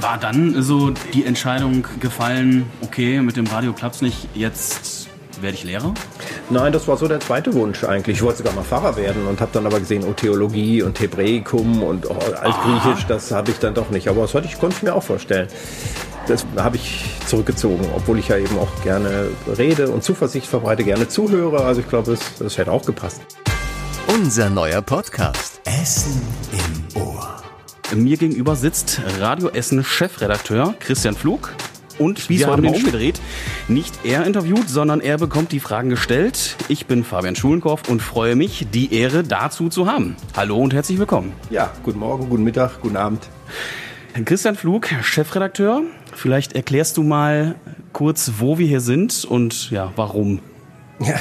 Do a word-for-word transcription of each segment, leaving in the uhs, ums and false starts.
war dann so die Entscheidung gefallen, okay, mit dem Radio klappt's nicht, jetzt werde ich Lehrer? Nein, das war so der zweite Wunsch eigentlich. Ich wollte sogar mal Pfarrer werden und habe dann aber gesehen, oh, Theologie und Hebräikum und oh, Altgriechisch, ah. das habe ich dann doch nicht. Aber das hatte ich, konnte ich mir auch vorstellen. Das habe ich zurückgezogen, obwohl ich ja eben auch gerne rede und Zuversicht verbreite, gerne zuhöre. Also ich glaube, es, das hätte auch gepasst. Unser neuer Podcast. Essen im Ohr. Mir gegenüber sitzt Radio Essen Chefredakteur Christian Pflug. Und wir haben ihn umgedreht. Nicht er interviewt, sondern er bekommt die Fragen gestellt. Ich bin Fabian Schulenkorf und freue mich, die Ehre dazu zu haben. Hallo und herzlich willkommen. Ja, guten Morgen, guten Mittag, guten Abend. Christian Pflug, Chefredakteur. Vielleicht erklärst du mal kurz, wo wir hier sind und ja, warum. Ja,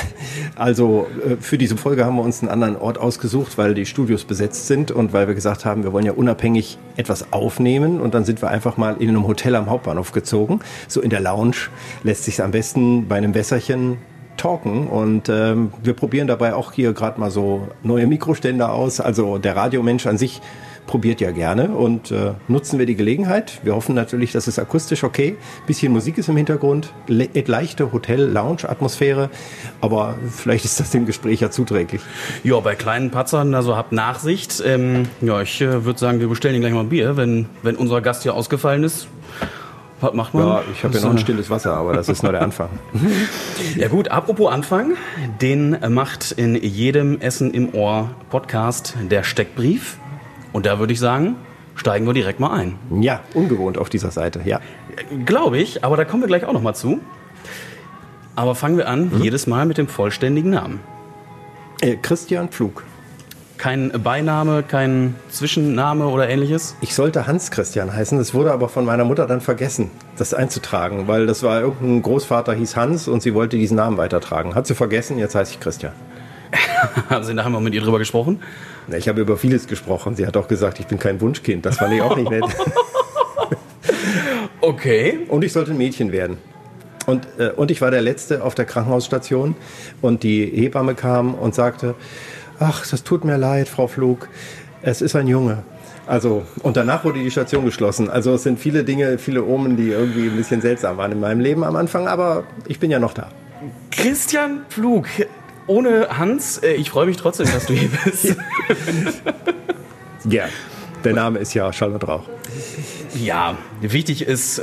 also für diese Folge haben wir uns einen anderen Ort ausgesucht, weil die Studios besetzt sind und weil wir gesagt haben, wir wollen ja unabhängig etwas aufnehmen, und dann sind wir einfach mal in einem Hotel am Hauptbahnhof gezogen. So in der Lounge lässt sich am besten bei einem Wässerchen talken, und ähm, wir probieren dabei auch hier gerade mal so neue Mikroständer aus. Also der Radiomensch an sich probiert ja gerne, und äh, nutzen wir die Gelegenheit. Wir hoffen natürlich, dass es akustisch okay. Ein bisschen Musik ist im Hintergrund, le- leichte Hotel-Lounge-Atmosphäre, aber vielleicht ist das dem Gespräch ja zuträglich. Ja, bei kleinen Patzern, also habt Nachsicht. Ähm, ja, ich äh, würde sagen, wir bestellen gleich mal ein Bier, wenn, wenn unser Gast hier ausgefallen ist. Was macht man? Ja, ich habe ja noch ein stilles Wasser, aber das ist nur der Anfang. Ja gut, apropos Anfang, den macht in jedem Essen im Ohr Podcast der Steckbrief. Und da würde ich sagen, steigen wir direkt mal ein. Ja, ungewohnt auf dieser Seite, ja. Glaube ich, aber da kommen wir gleich auch nochmal zu. Aber fangen wir an, mhm. jedes Mal mit dem vollständigen Namen. Äh, Christian Pflug. Kein Beiname, kein Zwischenname oder Ähnliches? Ich sollte Hans-Christian heißen, das wurde aber von meiner Mutter dann vergessen, das einzutragen, weil das war irgendein Großvater, hieß Hans, und sie wollte diesen Namen weitertragen. Hat sie vergessen, jetzt heiße ich Christian. Haben Sie nachher mal mit ihr drüber gesprochen? Na, ich habe über vieles gesprochen. Sie hat auch gesagt, ich bin kein Wunschkind. Das fand ich auch nicht nett. Okay. Und ich sollte ein Mädchen werden. Und, äh, und ich war der Letzte auf der Krankenhausstation, und die Hebamme kam und sagte, ach, das tut mir leid, Frau Pflug, es ist ein Junge. Also, und danach wurde die Station geschlossen. Also es sind viele Dinge, viele Omen, die irgendwie ein bisschen seltsam waren in meinem Leben am Anfang, aber ich bin ja noch da. Christian Pflug, ohne Hans, ich freue mich trotzdem, dass du hier bist. Ja, der Name ist ja Schall und Rauch. Ja, wichtig ist,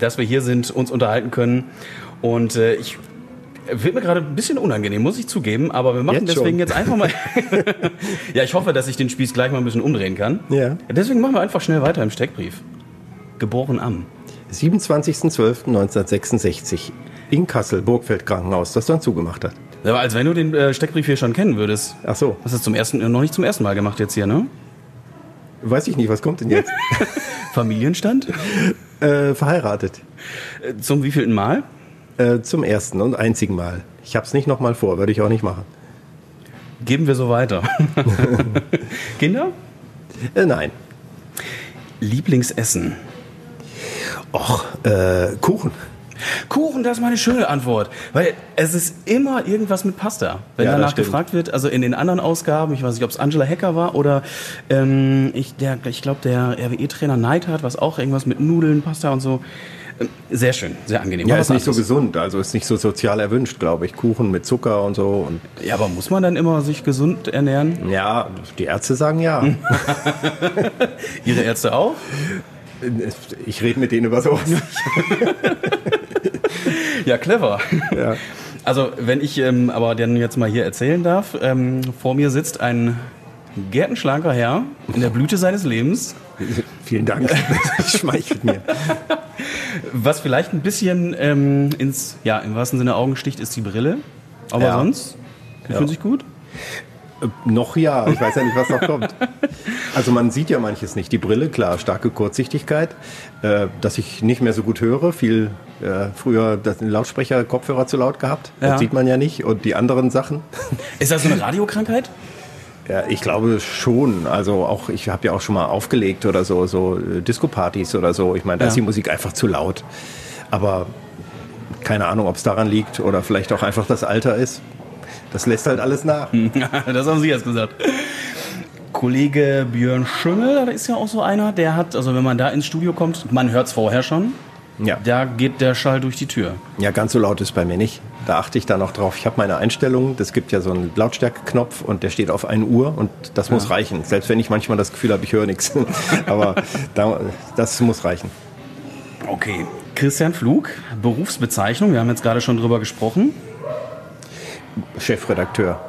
dass wir hier sind, uns unterhalten können, und ich... Wird mir gerade ein bisschen unangenehm, muss ich zugeben, aber wir machen jetzt deswegen schon. Jetzt einfach mal... Ja, ich hoffe, dass ich den Spieß gleich mal ein bisschen umdrehen kann. Ja. Deswegen machen wir einfach schnell weiter im Steckbrief. Geboren am siebenundzwanzigsten zwölften neunzehnhundertsechsundsechzig in Kassel, Burgfeld Krankenhaus, das dann zugemacht hat. Aber als wenn du den äh, Steckbrief hier schon kennen würdest. Ach so. Hast du das zum ersten, noch nicht zum ersten Mal gemacht jetzt hier, ne? Weiß ich nicht, was kommt denn jetzt? Familienstand? äh, verheiratet. Zum wievielten Mal? Zum ersten und einzigen Mal. Ich habe es nicht nochmal vor, würde ich auch nicht machen. Geben wir so weiter. Kinder? Äh, nein. Lieblingsessen? Och, äh, Kuchen. Kuchen, das ist meine schöne Antwort. Weil es ist immer irgendwas mit Pasta, wenn ja, danach gefragt wird. Also in den anderen Ausgaben, ich weiß nicht, ob es Angela Hecker war oder ähm, ich, der, ich glaube, der R W E-Trainer Neidhardt, was auch irgendwas mit Nudeln, Pasta und so. Sehr schön, sehr angenehm. Ja, ist nicht so gesund, also ist nicht so sozial erwünscht, glaube ich. Kuchen mit Zucker und so. Und ja, aber muss man dann immer sich gesund ernähren? Ja, die Ärzte sagen ja. Ihre Ärzte auch? Ich rede mit denen über sowas. Ja, clever. Ja. Also, wenn ich ähm, aber dann jetzt mal hier erzählen darf, ähm, vor mir sitzt ein gärtenschlanker Herr in der Blüte seines Lebens. Vielen Dank, das schmeichelt mir. Was vielleicht ein bisschen ähm, ins, ja, im wahrsten Sinne Augen sticht, ist die Brille. Aber ja. Sonst? Die ja. Fühlt sich gut? Äh, noch ja, ich weiß ja nicht, was noch kommt. Also man sieht ja manches nicht. Die Brille, klar, starke Kurzsichtigkeit, äh, dass ich nicht mehr so gut höre. Viel äh, früher den Lautsprecher, Kopfhörer zu laut gehabt. Ja. Das sieht man ja nicht. Und die anderen Sachen. Ist das so eine Radiokrankheit? Ja, ich glaube schon. Also auch, ich habe ja auch schon mal aufgelegt oder so, so Disco-Partys oder so. Ich meine, da ja. ist die Musik einfach zu laut. Aber keine Ahnung, ob es daran liegt oder vielleicht auch einfach das Alter ist. Das lässt halt alles nach. Das haben Sie jetzt gesagt. Kollege Björn Schüngel, da ist ja auch so einer, der hat, also wenn man da ins Studio kommt, man hört es vorher schon, ja. Da geht der Schall durch die Tür. Ja, ganz so laut ist bei mir nicht. Da achte ich da noch drauf. Ich habe meine Einstellungen. Das gibt ja so einen Lautstärkeknopf und der steht auf ein Uhr und das ja. muss reichen. Selbst wenn ich manchmal das Gefühl habe, ich höre nichts. Aber da, das muss reichen. Okay. Christian Pflug, Berufsbezeichnung. Wir haben jetzt gerade schon drüber gesprochen. Chefredakteur.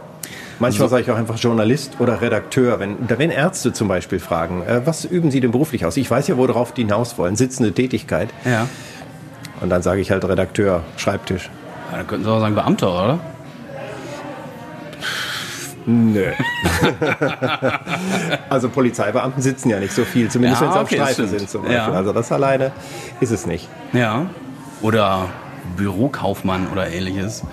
Manchmal sage ich auch einfach Journalist oder Redakteur. Wenn, wenn Ärzte zum Beispiel fragen, äh, was üben Sie denn beruflich aus? Ich weiß ja, worauf die hinaus wollen. Sitzende Tätigkeit. Ja. Und dann sage ich halt Redakteur, Schreibtisch. Ja, dann könnten Sie auch sagen Beamter, oder? Nö. Also Polizeibeamten sitzen ja nicht so viel, zumindest ja, wenn sie okay, auf Streife sind zum Beispiel. Ja. Also das alleine ist es nicht. Ja. Oder Bürokaufmann oder ähnliches.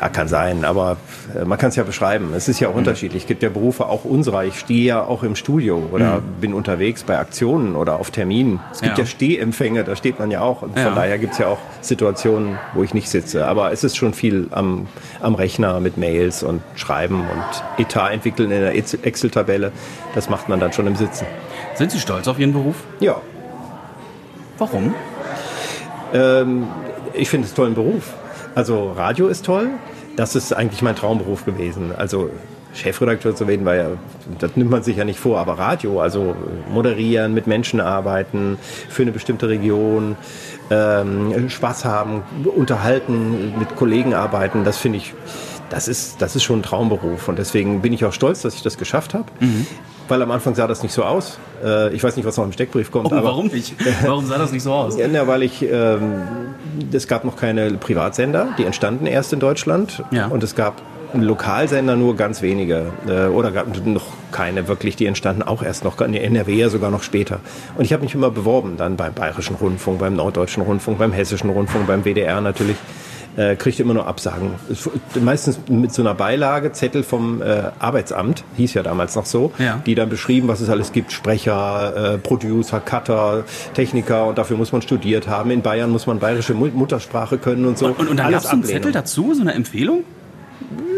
Ja, kann sein, aber man kann es ja beschreiben. Es ist ja auch mhm. unterschiedlich. Es gibt ja Berufe, auch unserer. Ich stehe ja auch im Studio oder mhm. bin unterwegs bei Aktionen oder auf Terminen. Es gibt ja, ja Stehempfänge, da steht man ja auch. Und ja. Von daher gibt es ja auch Situationen, wo ich nicht sitze. Aber es ist schon viel am, am Rechner mit Mails und Schreiben und Etat entwickeln in der Excel-Tabelle. Das macht man dann schon im Sitzen. Sind Sie stolz auf Ihren Beruf? Ja. Warum? Ähm, ich finde es einen tollen Beruf. Also Radio ist toll. Das ist eigentlich mein Traumberuf gewesen. Also Chefredakteur zu werden, war ja, das nimmt man sich ja nicht vor, aber Radio, also moderieren, mit Menschen arbeiten, für eine bestimmte Region, ähm, Spaß haben, unterhalten, mit Kollegen arbeiten, das finde ich, das ist, das ist schon ein Traumberuf. Und deswegen bin ich auch stolz, dass ich das geschafft habe. Mhm. Weil am Anfang sah das nicht so aus. Ich weiß nicht, was noch im Steckbrief kommt. Oh, aber warum nicht? Warum sah das nicht so aus? Ja, weil ich, ähm, es gab noch keine Privatsender, die entstanden erst in Deutschland. Ja. Und es gab Lokalsender, nur ganz wenige. Oder gab noch keine wirklich, die entstanden auch erst noch, in N R W sogar noch später. Und ich habe mich immer beworben, dann beim Bayerischen Rundfunk, beim Norddeutschen Rundfunk, beim Hessischen Rundfunk, beim W D R natürlich. Äh, kriegt immer nur Absagen. Meistens mit so einer Beilage, Zettel vom äh, Arbeitsamt, hieß ja damals noch so, ja. Die dann beschrieben, was es alles gibt. Sprecher, äh, Producer, Cutter, Techniker und dafür muss man studiert haben. In Bayern muss man bayerische Muttersprache können und so. Und, und, und dann gab es einen Zettel dazu, so eine Empfehlung?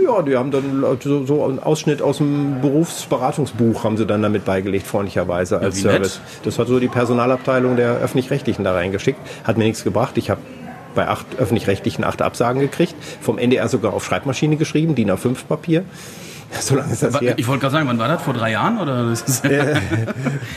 Ja, die haben dann so, so einen Ausschnitt aus dem Berufsberatungsbuch haben sie dann damit beigelegt, freundlicherweise als ja, Service. Nett. Das hat so die Personalabteilung der Öffentlich-Rechtlichen da reingeschickt. Hat mir nichts gebracht. Ich habe bei acht öffentlich-rechtlichen acht Absagen gekriegt, vom N D R sogar auf Schreibmaschine geschrieben, D I N A fünf Papier. So lange ist das her. Ich wollte gerade sagen, wann war das? Vor drei Jahren? Oder? Das ist äh, nein,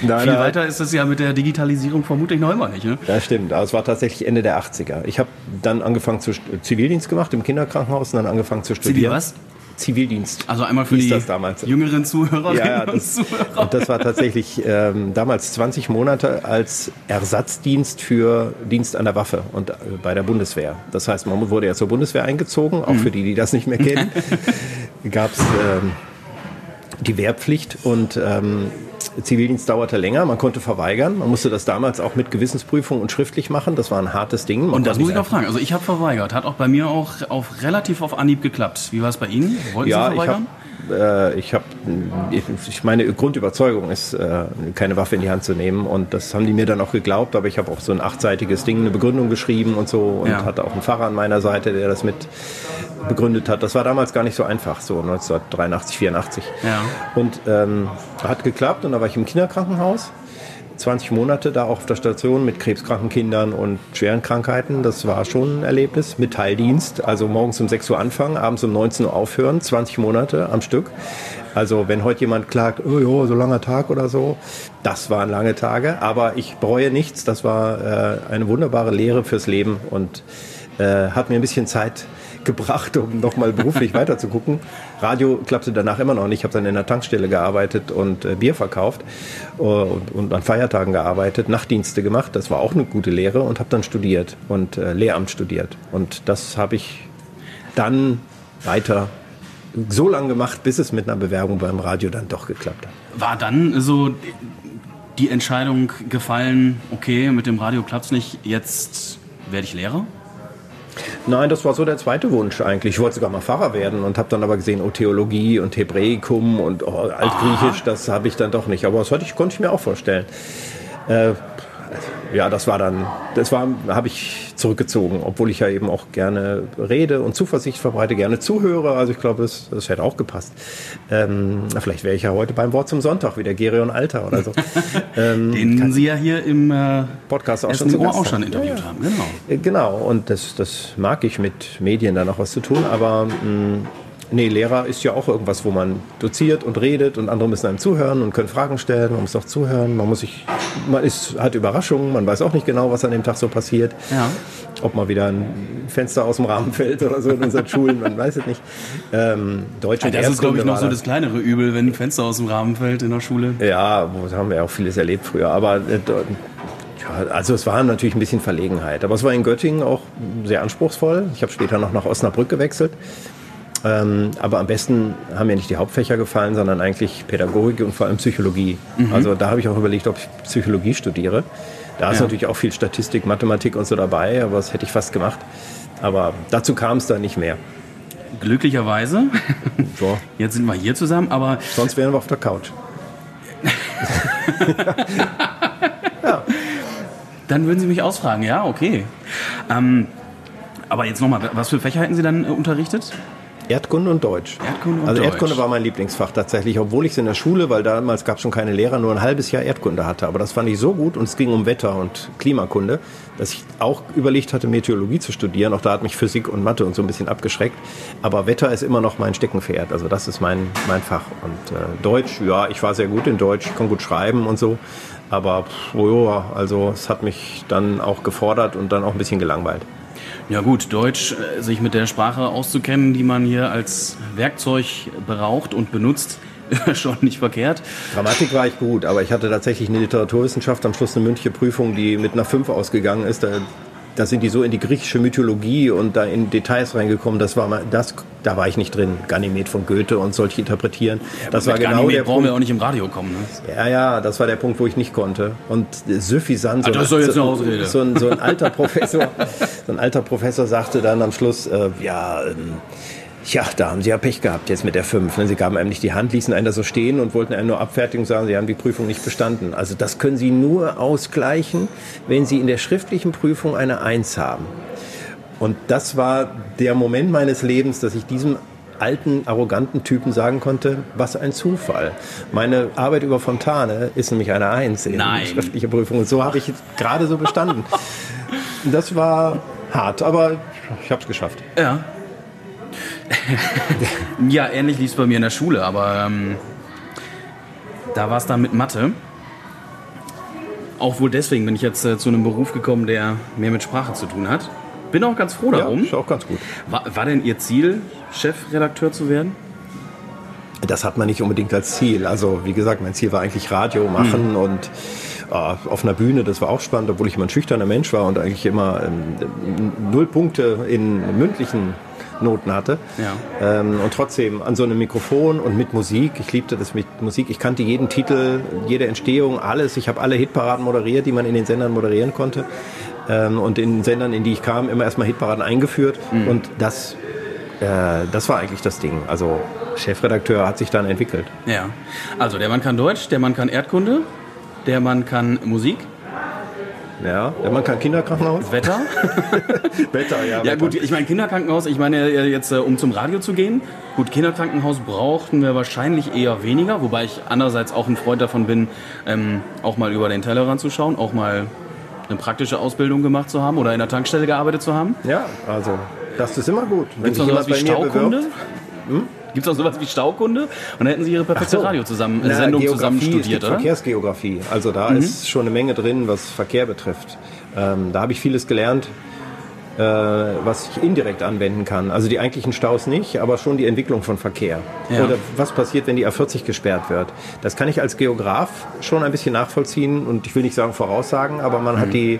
viel nein. weiter ist das ja mit der Digitalisierung vermutlich noch immer nicht. Ne? Ja, stimmt. Aber es war tatsächlich Ende der achtziger. Ich habe dann angefangen zu Zivildienst gemacht im Kinderkrankenhaus und dann angefangen zu studieren. Zivil was? Zivildienst. Also einmal für die jüngeren Zuhörerinnen ja, das, und Zuhörer. Und das war tatsächlich ähm, damals zwanzig Monate als Ersatzdienst für Dienst an der Waffe und äh, bei der Bundeswehr. Das heißt, man wurde ja zur Bundeswehr eingezogen, auch mhm. für die, die das nicht mehr kennen. Gab es ähm, die Wehrpflicht und ähm, Zivildienst dauerte länger, man konnte verweigern. Man musste das damals auch mit Gewissensprüfung und schriftlich machen. Das war ein hartes Ding. Man und das muss ich noch fragen. Also ich habe verweigert. Hat auch bei mir auch auf, relativ auf Anhieb geklappt. Wie war es bei Ihnen? Wollten ja, Sie verweigern? Ich habe, äh, ich, hab, ich meine Grundüberzeugung ist, äh, keine Waffe in die Hand zu nehmen. Und das haben die mir dann auch geglaubt. Aber ich habe auch so ein achtseitiges Ding, eine Begründung geschrieben und so. Und ja. hatte auch einen Pfarrer an meiner Seite, der das mit begründet hat. Das war damals gar nicht so einfach, so neunzehnhundertdreiundachtzig, vierundachtzig. Ja. Und ähm, hat geklappt und da war ich im Kinderkrankenhaus, zwanzig Monate da auch auf der Station mit krebskranken Kindern und schweren Krankheiten. Das war schon ein Erlebnis mit Teildienst, also morgens um sechs Uhr anfangen, abends um neunzehn Uhr aufhören, zwanzig Monate am Stück. Also wenn heute jemand klagt, oh jo, so langer Tag oder so, das waren lange Tage, aber ich bereue nichts. Das war äh, eine wunderbare Lehre fürs Leben und äh, hat mir ein bisschen Zeit gebracht, um nochmal beruflich weiterzugucken. Radio klappte danach immer noch nicht. Ich habe dann in der Tankstelle gearbeitet und äh, Bier verkauft uh, und, und an Feiertagen gearbeitet, Nachtdienste gemacht. Das war auch eine gute Lehre und habe dann studiert und äh, Lehramt studiert. Und das habe ich dann weiter so lange gemacht, bis es mit einer Bewerbung beim Radio dann doch geklappt hat. War dann so die Entscheidung gefallen, okay, mit dem Radio klappt es nicht, jetzt werde ich Lehrer? Nein, das war so der zweite Wunsch eigentlich. Ich wollte sogar mal Pfarrer werden und habe dann aber gesehen, oh, Theologie und Hebräikum und oh, Altgriechisch, ah. das habe ich dann doch nicht. Aber das hatte ich, konnte ich mir auch vorstellen. Äh, ja, das war dann, das war, habe ich zurückgezogen, obwohl ich ja eben auch gerne rede und Zuversicht verbreite, gerne zuhöre. Also ich glaube, das, das hätte auch gepasst. Ähm, vielleicht wäre ich ja heute beim Wort zum Sonntag wieder Gerion Alter oder so. Ähm, Den Sie ja hier im äh, Podcast auch schon, zu auch schon interviewt ja, haben. Genau, genau. Und das, das mag ich, mit Medien dann auch was zu tun, aber mh, nee, Lehrer ist ja auch irgendwas, wo man doziert und redet und andere müssen einem zuhören und können Fragen stellen, man muss auch zuhören, man muss sich, man ist, hat Überraschungen, man weiß auch nicht genau, was an dem Tag so passiert. Ja. Ob mal wieder ein Fenster aus dem Rahmen fällt oder so in unseren Schulen, man weiß es nicht. Ähm, Deutsch und ja, das ist, glaube ich, noch so das kleinere Übel, wenn ein Fenster aus dem Rahmen fällt in der Schule. Ja, da haben wir ja auch vieles erlebt früher, aber... Äh, Also es war natürlich ein bisschen Verlegenheit, aber es war in Göttingen auch sehr anspruchsvoll. Ich habe später noch nach Osnabrück gewechselt, ähm, aber am besten haben mir nicht die Hauptfächer gefallen, sondern eigentlich Pädagogik und vor allem Psychologie. Mhm. Also da habe ich auch überlegt, ob ich Psychologie studiere. Da ja. ist natürlich auch viel Statistik, Mathematik und so dabei, aber das hätte ich fast gemacht. Aber dazu kam es dann nicht mehr. Glücklicherweise. So. Jetzt sind wir hier zusammen, aber... Sonst wären wir auf der Couch. Ja. Dann würden Sie mich ausfragen, ja, okay. Ähm, aber jetzt nochmal, was für Fächer hätten Sie dann äh, unterrichtet? Erdkunde und Deutsch. Erdkunde und also Deutsch. Erdkunde war mein Lieblingsfach tatsächlich, obwohl ich es in der Schule, weil damals gab es schon keine Lehrer, nur ein halbes Jahr Erdkunde hatte. Aber das fand ich so gut und es ging um Wetter und Klimakunde, dass ich auch überlegt hatte, Meteorologie zu studieren. Auch da hat mich Physik und Mathe und so ein bisschen abgeschreckt. Aber Wetter ist immer noch mein Steckenpferd, also das ist mein, mein Fach. Und äh, Deutsch, ja, ich war sehr gut in Deutsch, ich konnte gut schreiben und so. Aber oh ja, also es hat mich dann auch gefordert und dann auch ein bisschen gelangweilt. Ja gut, Deutsch, sich mit der Sprache auszukennen, die man hier als Werkzeug braucht und benutzt, schon nicht verkehrt. Grammatik war ich gut, aber ich hatte tatsächlich eine Literaturwissenschaft, am Schluss eine mündliche Prüfung, die mit einer fünf ausgegangen ist. Da, da sind die so in die griechische Mythologie und da in Details reingekommen, das war mal, das, da war ich nicht drin. Ganymed von Goethe und solche interpretieren. Ja, das war genau Ganymed der brauchen Punkt. Wir auch nicht im Radio kommen. Ne? Ja, ja, das war der Punkt, wo ich nicht konnte. Und Süffisant, so, ah, so, so, so, ein, so ein alter Professor, so ein alter Professor sagte dann am Schluss, äh, ja, ähm, ja, da haben Sie ja Pech gehabt jetzt mit der fünf. Sie gaben einem nicht die Hand, ließen einen da so stehen und wollten einen nur abfertigen und sagen, Sie haben die Prüfung nicht bestanden. Also das können Sie nur ausgleichen, wenn Sie in der schriftlichen Prüfung eine eins haben. Und das war der Moment meines Lebens, dass ich diesem alten, arroganten Typen sagen konnte, was ein Zufall. Meine Arbeit über Fontane ist nämlich eine eins in der schriftlichen Prüfung. Und so habe ich gerade so bestanden. Das war hart, aber ich habe es geschafft. Ja. Ja, ähnlich lief es bei mir in der Schule, aber ähm, da war es dann mit Mathe. Auch wohl deswegen bin ich jetzt äh, zu einem Beruf gekommen, der mehr mit Sprache zu tun hat. Bin auch ganz froh darum. Ja, ist auch ganz gut. War, war denn Ihr Ziel, Chefredakteur zu werden? Das hat man nicht unbedingt als Ziel. Also wie gesagt, mein Ziel war eigentlich Radio machen hm. und äh, auf einer Bühne, das war auch spannend, obwohl ich immer ein schüchterner Mensch war und eigentlich immer ähm, null Punkte in mündlichen Noten hatte. Ja. Ähm, und trotzdem an so einem Mikrofon und mit Musik. Ich liebte das mit Musik. Ich kannte jeden Titel, jede Entstehung, alles. Ich habe alle Hitparaden moderiert, die man in den Sendern moderieren konnte. Ähm, und in Sendern, in die ich kam, immer erstmal Hitparaden eingeführt. Mhm. Und das, äh, das war eigentlich das Ding. Also Chefredakteur hat sich dann entwickelt. Ja. Also der Mann kann Deutsch, der Mann kann Erdkunde, der Mann kann Musik. Ja, man kann Kinderkrankenhaus. Wetter? Wetter, ja. Ja Wetter. Gut, ich meine Kinderkrankenhaus, ich meine jetzt, um zum Radio zu gehen, gut, Kinderkrankenhaus brauchten wir wahrscheinlich eher weniger, wobei ich andererseits auch ein Freund davon bin, ähm, auch mal über den Tellerrand zu schauen, auch mal eine praktische Ausbildung gemacht zu haben oder in der Tankstelle gearbeitet zu haben. Ja, also das ist immer gut. Gibt es noch sowas wie Staukunde? Hm? Gibt es auch sowas wie Staukunde? Und da hätten Sie Ihre perfekte so. Radio-Sendung zusammen, zusammen studiert, oder? Verkehrsgeografie. Also da mhm. ist schon eine Menge drin, was Verkehr betrifft. Ähm, da habe ich vieles gelernt, äh, was ich indirekt anwenden kann. Also die eigentlichen Staus nicht, aber schon die Entwicklung von Verkehr. Ja. Oder was passiert, wenn die A vierzig gesperrt wird. Das kann ich als Geograf schon ein bisschen nachvollziehen und ich will nicht sagen voraussagen, aber man mhm. hat die...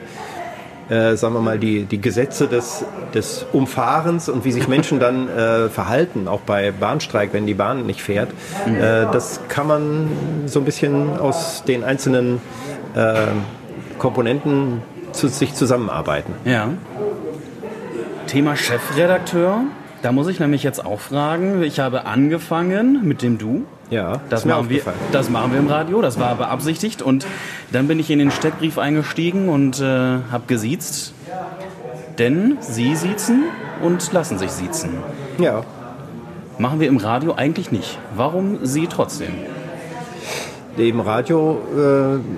Äh, sagen wir mal, die, die Gesetze des, des Umfahrens und wie sich Menschen dann äh, verhalten, auch bei Bahnstreik, wenn die Bahn nicht fährt, mhm. äh, das kann man so ein bisschen aus den einzelnen äh, Komponenten zu sich zusammenarbeiten. Ja. Thema Chefredakteur, da muss ich nämlich jetzt auch fragen, ich habe angefangen mit dem Du. Ja, das machen wir, das machen wir im Radio, das war beabsichtigt. Und dann bin ich in den Steckbrief eingestiegen und äh, habe gesiezt. Denn Sie siezen und lassen sich siezen. Ja. Machen wir im Radio eigentlich nicht. Warum Sie trotzdem? Im Radio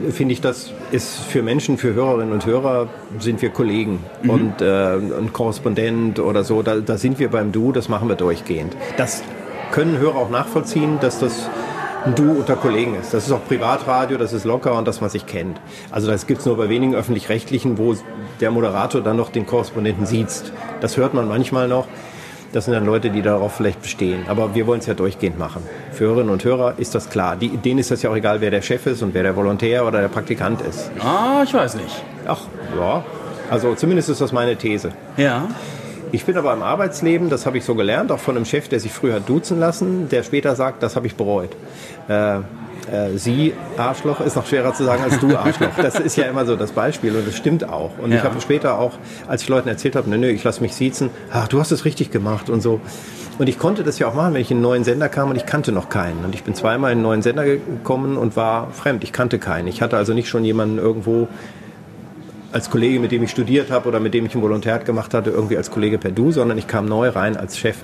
äh, finde ich, das ist für Menschen, für Hörerinnen und Hörer, sind wir Kollegen mhm. und äh, ein Korrespondent oder so. Da, da sind wir beim Du, das machen wir durchgehend. Das können Hörer auch nachvollziehen, dass das ein Du unter Kollegen ist. Das ist auch Privatradio, das ist locker und dass man sich kennt. Also das gibt es nur bei wenigen Öffentlich-Rechtlichen, wo der Moderator dann noch den Korrespondenten sieht. Das hört man manchmal noch. Das sind dann Leute, die darauf vielleicht bestehen. Aber wir wollen es ja durchgehend machen. Für Hörerinnen und Hörer ist das klar. Die, denen ist das ja auch egal, wer der Chef ist und wer der Volontär oder der Praktikant ist. Ah, ich weiß nicht. Ach, ja. Also zumindest ist das meine These. Ja. Ich bin aber im Arbeitsleben, das habe ich so gelernt, auch von einem Chef, der sich früher hat duzen lassen, der später sagt, das habe ich bereut. Äh, äh, Sie, Arschloch, ist noch schwerer zu sagen als du, Arschloch. Das ist ja immer so das Beispiel und das stimmt auch. Und ja. Ich habe später auch, als ich Leuten erzählt habe, nö, nö, ich lasse mich siezen, ach, du hast es richtig gemacht und so. Und ich konnte das ja auch machen, wenn ich in einen neuen Sender kam und ich kannte noch keinen. Und ich bin zweimal in einen neuen Sender gekommen und war fremd, ich kannte keinen. Ich hatte also nicht schon jemanden irgendwo als Kollege, mit dem ich studiert habe oder mit dem ich ein Volontariat gemacht hatte, irgendwie als Kollege per Du, sondern ich kam neu rein als Chef.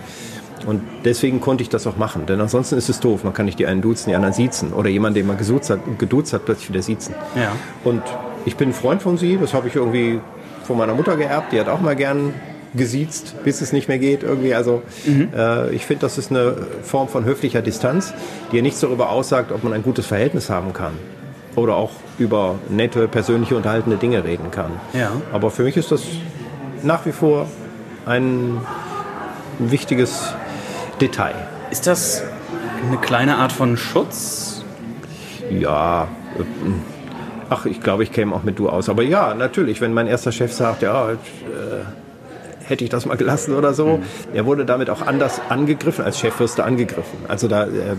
Und deswegen konnte ich das auch machen, denn ansonsten ist es doof. Man kann nicht die einen duzen, die anderen siezen. Oder jemand, den man gesuzt hat, geduzt hat, plötzlich wieder siezen. Ja. Und ich bin ein Freund von Sie, das habe ich irgendwie von meiner Mutter geerbt, die hat auch mal gern gesiezt, bis es nicht mehr geht irgendwie. Also mhm. äh, ich finde, das ist eine Form von höflicher Distanz, die ja nichts darüber aussagt, ob man ein gutes Verhältnis haben kann. Oder auch über nette, persönliche, unterhaltende Dinge reden kann. Ja. Aber für mich ist das nach wie vor ein wichtiges Detail. Ist das eine kleine Art von Schutz? Ja, ach, ich glaube, ich käme auch mit Du aus. Aber ja, natürlich, wenn mein erster Chef sagt, ja, äh, hätte ich das mal gelassen oder so. Mhm. Er wurde damit auch anders angegriffen, als Chef wirst du angegriffen. Also da, äh,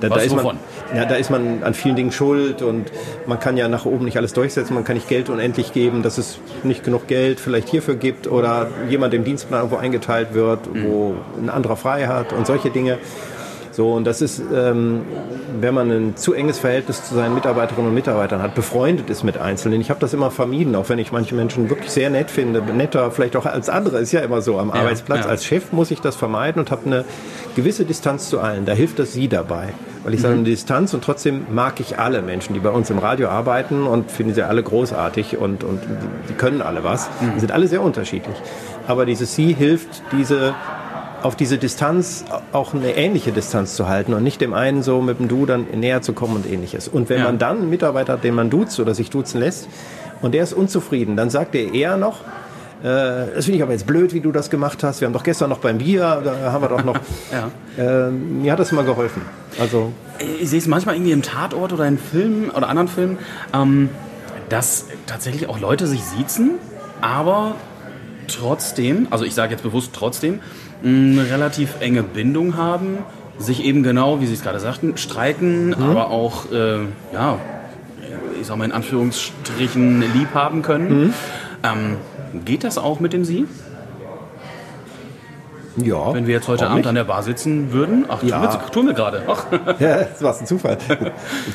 da, da, ist man, ja, da ist man an vielen Dingen schuld und man kann ja nach oben nicht alles durchsetzen, man kann nicht Geld unendlich geben, dass es nicht genug Geld vielleicht hierfür gibt oder jemand im Dienstplan irgendwo eingeteilt wird, mhm. wo ein anderer frei hat und solche Dinge. So, und das ist, ähm, wenn man ein zu enges Verhältnis zu seinen Mitarbeiterinnen und Mitarbeitern hat, befreundet ist mit Einzelnen. Ich habe das immer vermieden, auch wenn ich manche Menschen wirklich sehr nett finde, netter vielleicht auch als andere, ist ja immer so am ja, Arbeitsplatz. Ja. Als Chef muss ich das vermeiden und habe eine gewisse Distanz zu allen. Da hilft das Sie dabei, weil ich mhm. sage, eine Distanz und trotzdem mag ich alle Menschen, die bei uns im Radio arbeiten und finde sie alle großartig und, und die können alle was. Mhm. Die sind alle sehr unterschiedlich. Aber dieses Sie hilft, diese... auf diese Distanz, auch eine ähnliche Distanz zu halten und nicht dem einen so mit dem Du dann näher zu kommen und ähnliches. Und wenn ja. man dann einen Mitarbeiter hat, den man duzt oder sich duzen lässt und der ist unzufrieden, dann sagt er eher noch, äh, das finde ich aber jetzt blöd, wie du das gemacht hast, wir haben doch gestern noch beim Bier, da haben wir doch noch, ja. äh, mir hat das mal geholfen. Also ich sehe es manchmal irgendwie im Tatort oder in Filmen oder anderen Filmen, ähm, dass tatsächlich auch Leute sich siezen, aber trotzdem, also ich sage jetzt bewusst trotzdem, eine relativ enge Bindung haben, sich eben genau, wie Sie es gerade sagten, streiten, mhm. aber auch, äh, ja, ich sag mal in Anführungsstrichen, lieb haben können. Mhm. Ähm, geht das auch mit dem Sie? Ja. Wenn wir jetzt heute Abend nicht an der Bar sitzen würden? Ach, ja. tun, wir, tun wir gerade. Ach. Ja, das war ein Zufall.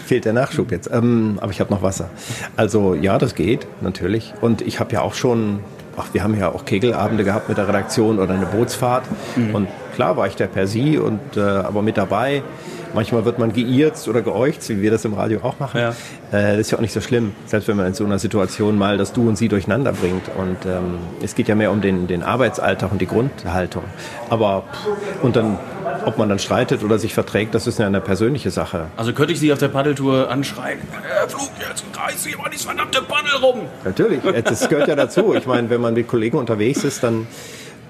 Fehlt der Nachschub jetzt. Ähm, aber ich habe noch Wasser. Also ja, das geht, natürlich. Und ich habe ja auch schon... Ach, wir haben ja auch Kegelabende gehabt mit der Redaktion oder eine Bootsfahrt. Mhm. Und klar war ich da per Sie, und, äh, aber mit dabei. Manchmal wird man geirzt oder geäucht, wie wir das im Radio auch machen. Ja. Äh, das ist ja auch nicht so schlimm, selbst wenn man in so einer Situation mal das Du und Sie durcheinander bringt. Und ähm, es geht ja mehr um den, den Arbeitsalltag und die Grundhaltung. Aber und dann, ob man dann streitet oder sich verträgt, das ist ja eine persönliche Sache. Also könnte ich Sie auf der Paddeltour anschreien? Herr Pflug, jetzt reißt Sie mal dieses verdammte Paddel rum! Natürlich, das gehört ja dazu. Ich meine, wenn man mit Kollegen unterwegs ist, dann...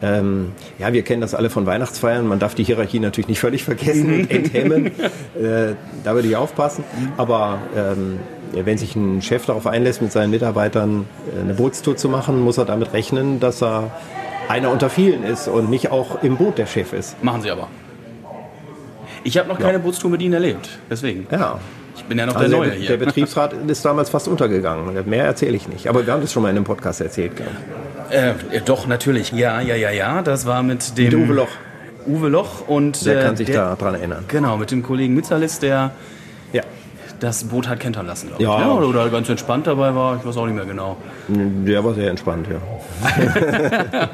Ähm, ja, wir kennen das alle von Weihnachtsfeiern. Man darf die Hierarchie natürlich nicht völlig vergessen und enthemmen. äh, da würde ich aufpassen. Aber ähm, wenn sich ein Chef darauf einlässt, mit seinen Mitarbeitern eine Bootstour zu machen, muss er damit rechnen, dass er einer unter vielen ist und nicht auch im Boot der Chef ist. Machen Sie aber. Ich habe noch ja. keine Bootstour mit Ihnen erlebt. Deswegen. Ja. Ich bin ja noch also der Neue der, hier. Der Betriebsrat ist damals fast untergegangen. Mehr erzähle ich nicht. Aber wir haben das schon mal in einem Podcast erzählt. Äh, doch, natürlich. Ja, ja, ja, ja. Das war mit dem... Mit Uwe Loch. Uwe Loch und der kann sich äh, der, daran erinnern. Genau, mit dem Kollegen Mitzalis, der ja. das Boot hat kentern lassen, glaube ja. ich. Ne? Oder, oder ganz entspannt dabei war, ich weiß auch nicht mehr genau. Der war sehr entspannt, ja.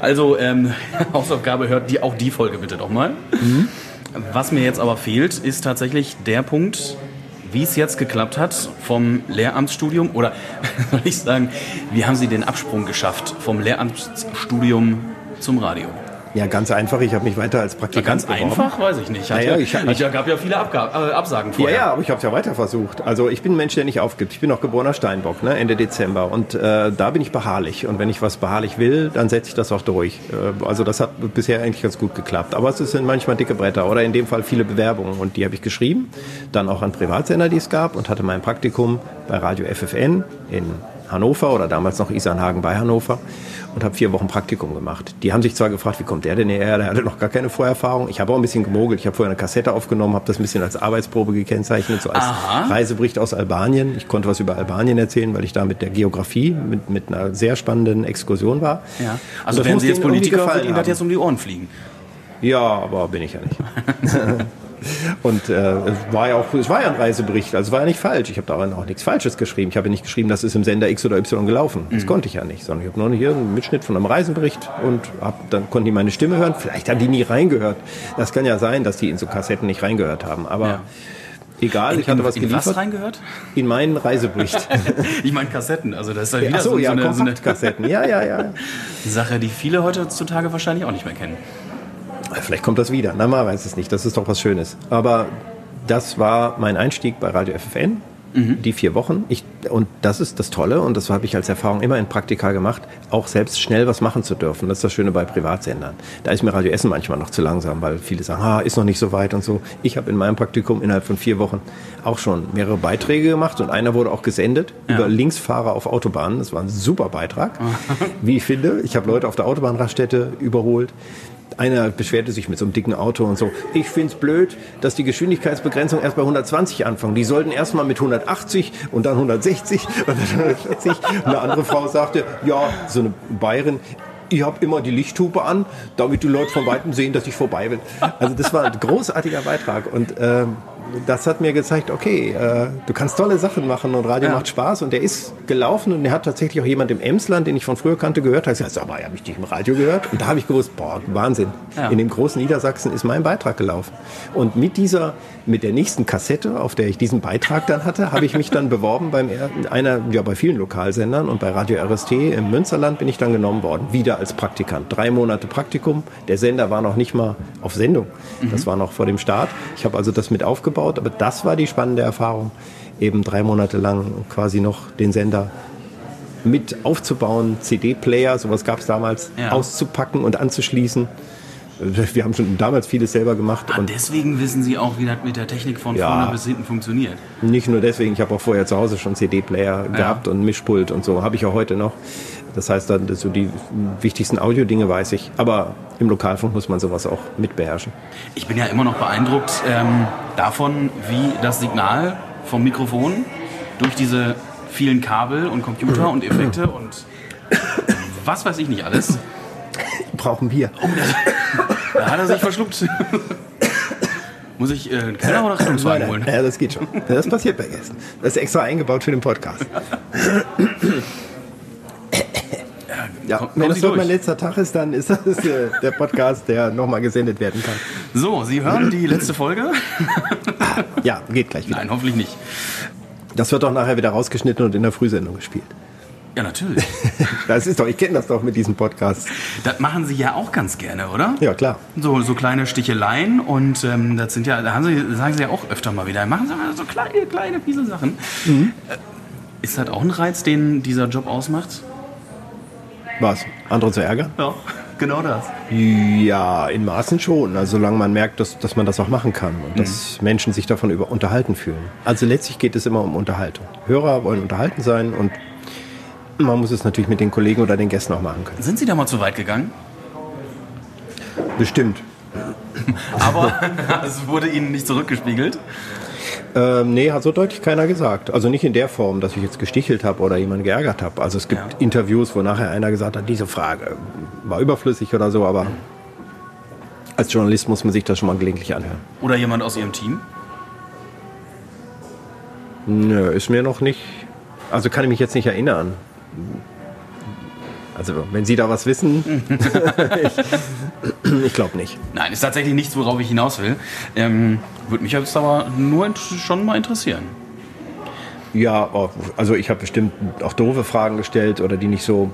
Also, ähm, Hausaufgabe, hört die, auch die Folge bitte doch mal. Mhm. Was mir jetzt aber fehlt, ist tatsächlich der Punkt, wie es jetzt geklappt hat vom Lehramtsstudium, oder soll ich sagen, wie haben Sie den Absprung geschafft vom Lehramtsstudium zum Radio? Ja, ganz einfach. Ich habe mich weiter als Praktikant beworben. Ja, ganz einfach? Weiß ich nicht. Es naja, ja, gab ja viele Abga- äh, Absagen vorher. Ja, ja, aber ich habe es ja weiter versucht. Also ich bin ein Mensch, der nicht aufgibt. Ich bin auch geborener Steinbock, ne? Ende Dezember. Und äh, da bin ich beharrlich. Und wenn ich was beharrlich will, dann setze ich das auch durch. Äh, also das hat bisher eigentlich ganz gut geklappt. Aber es sind manchmal dicke Bretter oder in dem Fall viele Bewerbungen. Und die habe ich geschrieben, dann auch an Privatsender, die es gab. Und hatte mein Praktikum bei Radio F F N in Hannover oder damals noch Isenhagen bei Hannover und habe vier Wochen Praktikum gemacht. Die haben sich zwar gefragt, wie kommt der denn her? Der hatte noch gar keine Vorerfahrung. Ich habe auch ein bisschen gemogelt. Ich habe vorher eine Kassette aufgenommen, habe das ein bisschen als Arbeitsprobe gekennzeichnet, so als Aha. Reisebericht aus Albanien. Ich konnte was über Albanien erzählen, weil ich da mit der Geografie, mit, mit einer sehr spannenden Exkursion war. Ja. Also wenn Sie jetzt Politiker, wird Ihnen das jetzt um die Ohren fliegen. Ja, aber bin ich ja nicht. Und äh, es war ja auch, es war ja ein Reisebericht, also war ja nicht falsch. Ich habe daran auch nichts Falsches geschrieben. Ich habe ja nicht geschrieben, das ist im Sender X oder Y gelaufen. Das mhm. konnte ich ja nicht, sondern ich habe nur hier einen Mitschnitt von einem Reisebericht und hab, dann konnten die meine Stimme hören. Vielleicht haben die nie reingehört. Das kann ja sein, dass die in so Kassetten nicht reingehört haben, aber... Ja. Egal, in, ich hatte was in geliefert. In was reingehört? In meinen Reisebericht. Ich meine Kassetten, also das ist ja wieder Ach so, so, ja, so eine... So eine Kassetten. Ja, ja, ja. Sache, die viele heutzutage wahrscheinlich auch nicht mehr kennen. Vielleicht kommt das wieder. Na, man weiß es nicht. Das ist doch was Schönes. Aber das war mein Einstieg bei Radio F F N. Mhm. Die vier Wochen. Ich, und das ist das Tolle. Und das habe ich als Erfahrung immer in Praktika gemacht, auch selbst schnell was machen zu dürfen. Das ist das Schöne bei Privatsendern. Da ist mir Radio Essen manchmal noch zu langsam, weil viele sagen, ah, ist noch nicht so weit und so. Ich habe in meinem Praktikum innerhalb von vier Wochen auch schon mehrere Beiträge gemacht. Und einer wurde auch gesendet ja. über Linksfahrer auf Autobahnen. Das war ein super Beitrag, wie ich finde. Ich habe Leute auf der Autobahnraststätte überholt. Einer beschwerte sich mit so einem dicken Auto und so. Ich find's blöd, dass die Geschwindigkeitsbegrenzung erst bei hundertzwanzig anfangen. Die sollten erst mal mit hundertachtzig und dann hundertsechzig und dann hundertvierzig. Eine andere Frau sagte, ja, so eine Bayerin, ich habe immer die Lichthupe an, damit die Leute von Weitem sehen, dass ich vorbei bin. Also das war ein großartiger Beitrag und äh, das hat mir gezeigt, okay, äh, du kannst tolle Sachen machen und Radio ja. macht Spaß und der ist gelaufen und der hat tatsächlich auch jemand im Emsland, den ich von früher kannte, gehört. Da habe ich gesagt, sag mal, habe ich dich im Radio gehört? Und da habe ich gewusst, boah, Wahnsinn. Ja. In dem großen Niedersachsen ist mein Beitrag gelaufen. Und mit dieser, mit der nächsten Kassette, auf der ich diesen Beitrag dann hatte, habe ich mich dann beworben beim einer, ja, bei vielen Lokalsendern und bei Radio R S T im Münsterland bin ich dann genommen worden, wieder als Praktikant. Drei Monate Praktikum. Der Sender war noch nicht mal auf Sendung. Mhm. Das war noch vor dem Start. Ich habe also das mit aufgebaut. Aber das war die spannende Erfahrung, eben drei Monate lang quasi noch den Sender mit aufzubauen, C D-Player, sowas gab es damals, ja. auszupacken und anzuschließen. Wir haben schon damals vieles selber gemacht. Ah, und deswegen wissen Sie auch, wie das mit der Technik von ja, vorne bis hinten funktioniert. Nicht nur deswegen, ich habe auch vorher zu Hause schon C D-Player ja. gehabt und Mischpult und so, habe ich auch heute noch. Das heißt, dann so die wichtigsten Audiodinge weiß ich. Aber im Lokalfunk muss man sowas auch mitbeherrschen. Ich bin ja immer noch beeindruckt ähm, davon, wie das Signal vom Mikrofon durch diese vielen Kabel und Computer und Effekte und was weiß ich nicht alles. Ich brauche ein Bier. Oh, da, da hat er sich verschluckt. Muss ich äh, einen Keller oder Rettungswagen holen? Ja, das geht schon. Das passiert bei Essen. Das ist extra eingebaut für den Podcast. Ja, komm, wenn es heute mein letzter Tag ist, dann ist das äh, der Podcast, der nochmal gesendet werden kann. So, Sie hören die letzte Folge? Ja, geht gleich wieder. Nein, hoffentlich nicht. Das wird doch nachher wieder rausgeschnitten und in der Frühsendung gespielt. Ja, natürlich. Das ist doch, ich kenne das doch mit diesem Podcast. Das machen Sie ja auch ganz gerne, oder? Ja, klar. So, so kleine Sticheleien und ähm, das sind ja, da haben Sie, sagen Sie ja auch öfter mal wieder, machen Sie mal so kleine, kleine, fiese Sachen. Mhm. Ist das auch ein Reiz, den dieser Job ausmacht? Was? Andere zu ärgern? Ja, genau das. Ja, in Maßen schon. Also solange man merkt, dass, dass man das auch machen kann und mhm. dass Menschen sich davon über unterhalten fühlen. Also letztlich geht es immer um Unterhaltung. Hörer wollen unterhalten sein und man muss es natürlich mit den Kollegen oder den Gästen auch machen können. Sind Sie da mal zu weit gegangen? Bestimmt. Aber es wurde Ihnen nicht zurückgespiegelt? Ähm, nee, hat so deutlich keiner gesagt. Also nicht in der Form, dass ich jetzt gestichelt habe oder jemanden geärgert habe. Also es gibt ja. Interviews, wo nachher einer gesagt hat, diese Frage war überflüssig oder so, aber als Journalist muss man sich das schon mal gelegentlich anhören. Oder jemand aus Ihrem Team? Nö, ist mir noch nicht. Also kann ich mich jetzt nicht erinnern. Also wenn Sie da was wissen, ich, ich glaube nicht. Nein, ist tatsächlich nichts, worauf ich hinaus will. Ähm, würde mich jetzt aber nur schon mal interessieren. Ja, also ich habe bestimmt auch doofe Fragen gestellt oder die nicht so,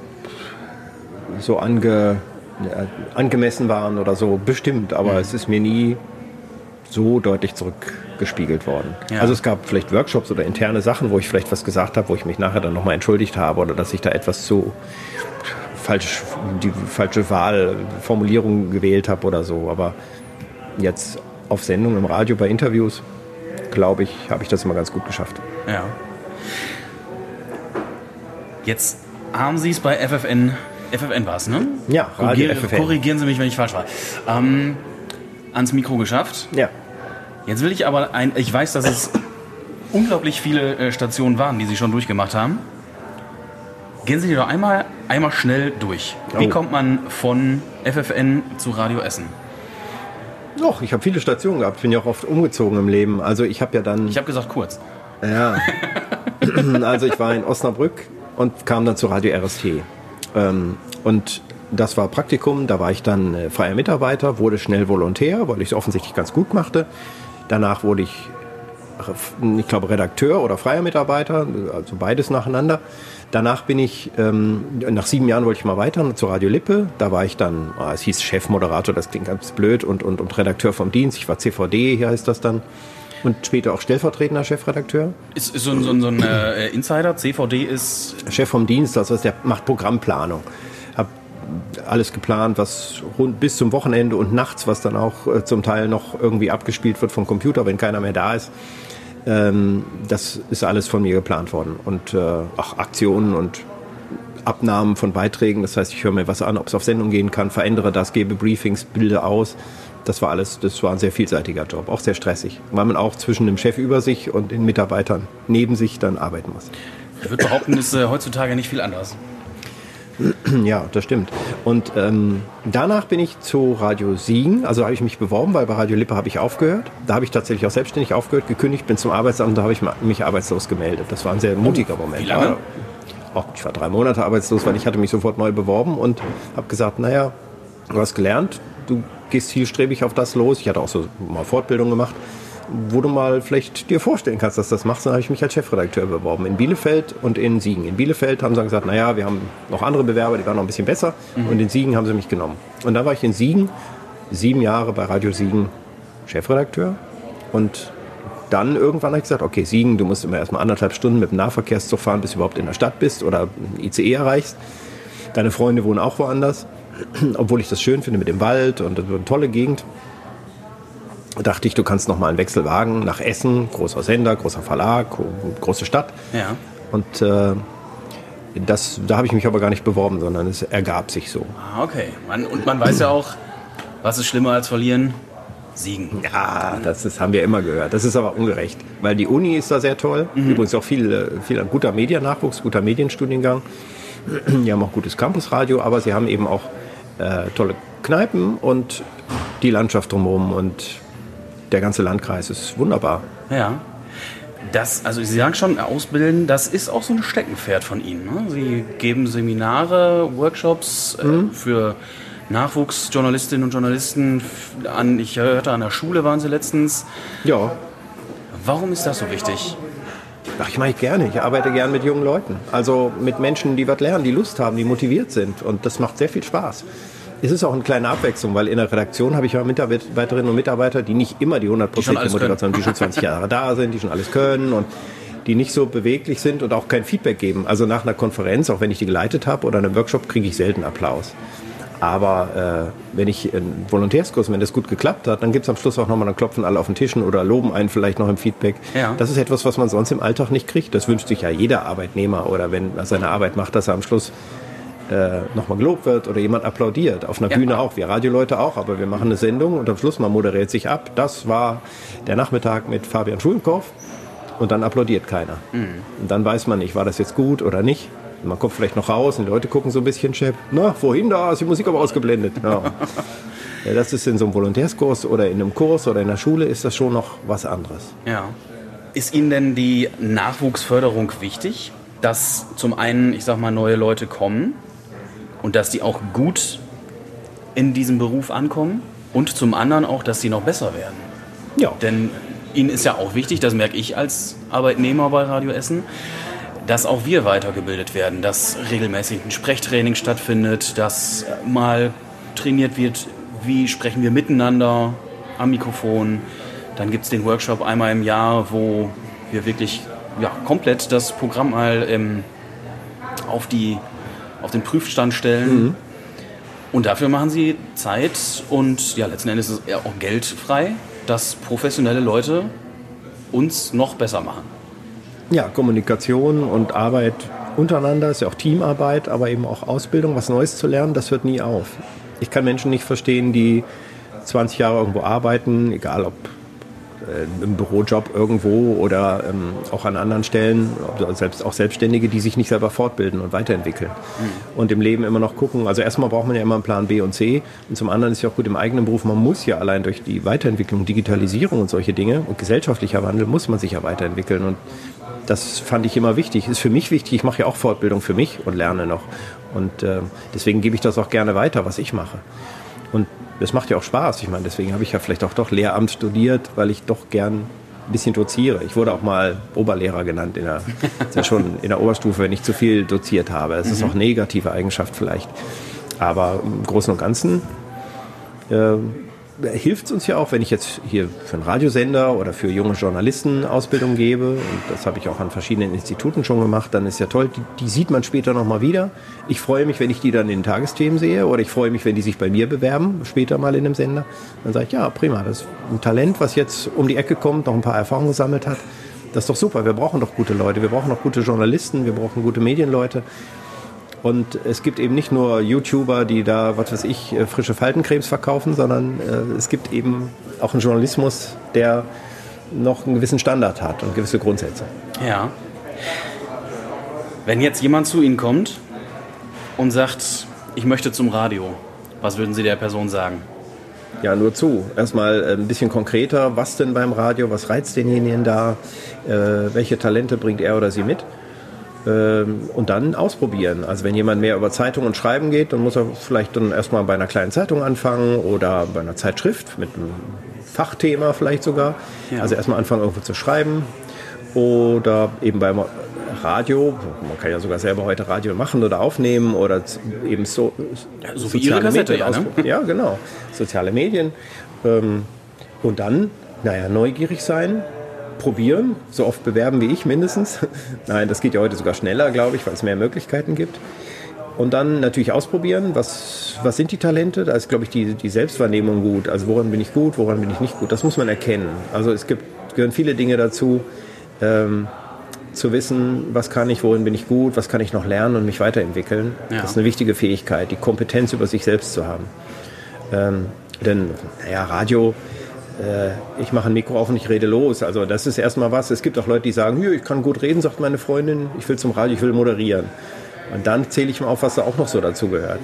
so ange, ja, angemessen waren oder so. Bestimmt, aber mhm. es ist mir nie so deutlich zurückgespiegelt worden. Ja. Also es gab vielleicht Workshops oder interne Sachen, wo ich vielleicht was gesagt habe, wo ich mich nachher dann nochmal entschuldigt habe oder dass ich da etwas zu falsch, die falsche Wahl, Formulierung gewählt habe oder so. Aber jetzt auf Sendung im Radio bei Interviews, glaube ich, habe ich das immer ganz gut geschafft. Ja. Jetzt haben Sie es bei F F N, F F N war es, ne? Ja, Radio F F N. Korrigieren Sie mich, wenn ich falsch war. Ähm, ans Mikro geschafft. Ja. Jetzt will ich aber ein, ich weiß, dass es unglaublich viele Stationen waren, die Sie schon durchgemacht haben. Gehen Sie die doch einmal, einmal schnell durch. Oh. Wie kommt man von F F N zu Radio Essen? Doch, ich habe viele Stationen gehabt. Ich bin ja auch oft umgezogen im Leben. Also ich habe ja dann... Ich habe gesagt kurz. Ja. Also ich war in Osnabrück und kam dann zu Radio R S T. Und das war Praktikum. Da war ich dann freier Mitarbeiter, wurde schnell Volontär, weil ich es offensichtlich ganz gut machte. Danach wurde ich, ich glaube, Redakteur oder freier Mitarbeiter. Also beides nacheinander. Danach bin ich, ähm, nach sieben Jahren wollte ich mal weiter zu Radio Lippe. Da war ich dann, ah, es hieß Chefmoderator, das klingt ganz blöd, und, und, und Redakteur vom Dienst. Ich war C V D, hier heißt das dann. Und später auch stellvertretender Chefredakteur. Ist, ist so ein, so ein, so ein äh, Insider? C V D ist... Chef vom Dienst, das heißt, der macht Programmplanung. Hab alles geplant, was rund bis zum Wochenende und nachts, was dann auch äh, zum Teil noch irgendwie abgespielt wird vom Computer, wenn keiner mehr da ist. Das ist alles von mir geplant worden. Und äh, auch Aktionen und Abnahmen von Beiträgen. Das heißt, ich höre mir was an, ob es auf Sendung gehen kann, verändere das, gebe Briefings, bilde aus. Das war alles, das war ein sehr vielseitiger Job, auch sehr stressig, weil man auch zwischen dem Chef über sich und den Mitarbeitern neben sich dann arbeiten muss. Ich würde behaupten, ist äh, heutzutage nicht viel anders. Ja, das stimmt. Und ähm, danach bin ich zu Radio Siegen, also habe ich mich beworben, weil bei Radio Lippe habe ich aufgehört. Da habe ich tatsächlich auch selbstständig aufgehört, gekündigt, bin zum Arbeitsamt, da habe ich mich arbeitslos gemeldet. Das war ein sehr mutiger Moment. Wie lange? Oh, ich war drei Monate arbeitslos, weil ich hatte mich sofort neu beworben und habe gesagt, naja, du hast gelernt, du gehst zielstrebig auf das los. Ich hatte auch so mal Fortbildung gemacht, wo du mal vielleicht dir vorstellen kannst, dass du das machst. Dann habe ich mich als Chefredakteur beworben in Bielefeld und in Siegen. In Bielefeld haben sie dann gesagt, naja, wir haben noch andere Bewerber, die waren noch ein bisschen besser. Mhm. Und in Siegen haben sie mich genommen. Und dann war ich in Siegen, sieben Jahre bei Radio Siegen Chefredakteur. Und dann irgendwann habe ich gesagt, okay, Siegen, du musst immer erstmal anderthalb Stunden mit dem Nahverkehrszug fahren, bis du überhaupt in der Stadt bist oder ein I C E erreichst. Deine Freunde wohnen auch woanders. Obwohl ich das schön finde mit dem Wald und eine tolle Gegend. Dachte ich, du kannst noch mal einen Wechsel wagen nach Essen, großer Sender, großer Verlag, große Stadt. Ja. Und äh, das, da habe ich mich aber gar nicht beworben, sondern es ergab sich so. Ah, okay. Man, und man weiß ja auch, was ist schlimmer als verlieren? Siegen. Ja, das ist, haben wir immer gehört. Das ist aber ungerecht, weil die Uni ist da sehr toll. Mhm. Übrigens auch viel, viel guter Mediennachwuchs, guter Medienstudiengang. Die haben auch gutes Campusradio, aber sie haben eben auch äh, tolle Kneipen und die Landschaft drumherum und der ganze Landkreis ist wunderbar. Ja, das, also Sie sagen schon, ausbilden, das ist auch so ein Steckenpferd von Ihnen. Ne? Sie geben Seminare, Workshops mhm. äh, für Nachwuchsjournalistinnen und Journalisten an. Ich hörte, an der Schule waren Sie letztens. Ja. Warum ist das so wichtig? Ach, ich mache ich gerne. Ich arbeite gerne mit jungen Leuten. Also mit Menschen, die was lernen, die Lust haben, die motiviert sind. Und das macht sehr viel Spaß. Es ist auch eine kleine Abwechslung, weil in der Redaktion habe ich ja Mitarbeiterinnen und Mitarbeiter, die nicht immer die hundertprozentige Motivation haben, die schon zwanzig Jahre da sind, die schon alles können und die nicht so beweglich sind und auch kein Feedback geben. Also nach einer Konferenz, auch wenn ich die geleitet habe oder einem Workshop, kriege ich selten Applaus. Aber äh, wenn ich einen Volontärskurs, wenn das gut geklappt hat, dann gibt es am Schluss auch nochmal, dann klopfen alle auf den Tischen oder loben einen vielleicht noch im Feedback. Ja. Das ist etwas, was man sonst im Alltag nicht kriegt. Das wünscht sich ja jeder Arbeitnehmer oder wenn er seine Arbeit macht, dass er am Schluss äh, nochmal gelobt wird oder jemand applaudiert. Auf einer ja. Bühne auch, wir Radioleute auch, aber wir machen eine Sendung und am Schluss, man moderiert sich ab. Das war der Nachmittag mit Fabian Schulenkorf und dann applaudiert keiner. Mhm. Und dann weiß man nicht, war das jetzt gut oder nicht. Man kommt vielleicht noch raus und die Leute gucken so ein bisschen schepp. Na, wohin da? Ist die Musik aber ausgeblendet. Ja. Das ist in so einem Volontärskurs oder in einem Kurs oder in der Schule ist das schon noch was anderes. Ja. Ist Ihnen denn die Nachwuchsförderung wichtig, dass zum einen, ich sag mal, neue Leute kommen und dass die auch gut in diesem Beruf ankommen und zum anderen auch, dass sie noch besser werden? Ja. Denn Ihnen ist ja auch wichtig, das merke ich als Arbeitnehmer bei Radio Essen, dass auch wir weitergebildet werden, dass regelmäßig ein Sprechtraining stattfindet, dass mal trainiert wird, wie sprechen wir miteinander am Mikrofon. Dann gibt es den Workshop einmal im Jahr, wo wir wirklich ja, komplett das Programm mal ähm, auf, die, auf den Prüfstand stellen. Mhm. Und dafür machen sie Zeit und ja, letzten Endes ist es auch Geld frei, dass professionelle Leute uns noch besser machen. Ja, Kommunikation und Arbeit untereinander ist ja auch Teamarbeit, aber eben auch Ausbildung, was Neues zu lernen, das hört nie auf. Ich kann Menschen nicht verstehen, die zwanzig Jahre irgendwo arbeiten, egal ob äh, im Bürojob irgendwo oder ähm, auch an anderen Stellen, selbst, auch Selbstständige, die sich nicht selber fortbilden und weiterentwickeln. Mhm. Und im Leben immer noch gucken, also erstmal braucht man ja immer einen Plan B und C und zum anderen ist ja auch gut im eigenen Beruf, man muss ja allein durch die Weiterentwicklung, Digitalisierung und solche Dinge und gesellschaftlicher Wandel muss man sich ja weiterentwickeln und das fand ich immer wichtig. Ist für mich wichtig. Ich mache ja auch Fortbildung für mich und lerne noch. Und äh, deswegen gebe ich das auch gerne weiter, was ich mache. Und das macht ja auch Spaß. Ich meine, deswegen habe ich ja vielleicht auch doch Lehramt studiert, weil ich doch gern ein bisschen doziere. Ich wurde auch mal Oberlehrer genannt in der, ja schon in der Oberstufe, wenn ich zu viel doziert habe. Das ist auch eine negative Eigenschaft vielleicht. Aber im Großen und Ganzen äh, hilft es uns ja auch, wenn ich jetzt hier für einen Radiosender oder für junge Journalisten Ausbildung gebe, und das habe ich auch an verschiedenen Instituten schon gemacht, dann ist ja toll, die, die sieht man später nochmal wieder. Ich freue mich, wenn ich die dann in den Tagesthemen sehe oder ich freue mich, wenn die sich bei mir bewerben, später mal in einem Sender. Dann sage ich, ja prima, das ist ein Talent, was jetzt um die Ecke kommt, noch ein paar Erfahrungen gesammelt hat. Das ist doch super, wir brauchen doch gute Leute, wir brauchen doch gute Journalisten, wir brauchen gute Medienleute. Und es gibt eben nicht nur YouTuber, die da, was weiß ich, frische Faltencremes verkaufen, sondern äh, es gibt eben auch einen Journalismus, der noch einen gewissen Standard hat und gewisse Grundsätze. Ja. Wenn jetzt jemand zu Ihnen kommt und sagt, ich möchte zum Radio, was würden Sie der Person sagen? Ja, nur zu. Erstmal ein bisschen konkreter, was denn beim Radio, was reizt denjenigen da, äh, welche Talente bringt er oder sie mit? Und dann ausprobieren. Also wenn jemand mehr über Zeitungen und Schreiben geht, dann muss er vielleicht dann erstmal bei einer kleinen Zeitung anfangen oder bei einer Zeitschrift mit einem Fachthema vielleicht sogar. Ja. Also erstmal anfangen irgendwo zu schreiben oder eben beim Radio. Man kann ja sogar selber heute Radio machen oder aufnehmen oder eben so, ja, so wie Ihre Kassette, Medien. Ja, ne? Ja, genau. Soziale Medien. Und dann, naja, neugierig sein. Probieren, so oft bewerben wie ich mindestens. Nein, das geht ja heute sogar schneller, glaube ich, weil es mehr Möglichkeiten gibt. Und dann natürlich ausprobieren, was, was sind die Talente? Da ist, glaube ich, die, die Selbstwahrnehmung gut. Also woran bin ich gut, woran bin ich nicht gut? Das muss man erkennen. Also es gibt, gehören viele Dinge dazu, ähm, zu wissen, was kann ich, worin bin ich gut, was kann ich noch lernen und mich weiterentwickeln. Ja. Das ist eine wichtige Fähigkeit, die Kompetenz über sich selbst zu haben. Ähm, denn, naja, Radio... ich mache ein Mikro auf und ich rede los. Also das ist erstmal was. Es gibt auch Leute, die sagen, ich kann gut reden, sagt meine Freundin, ich will zum Radio, ich will moderieren. Und dann zähle ich mal auf, was da auch noch so dazu gehört.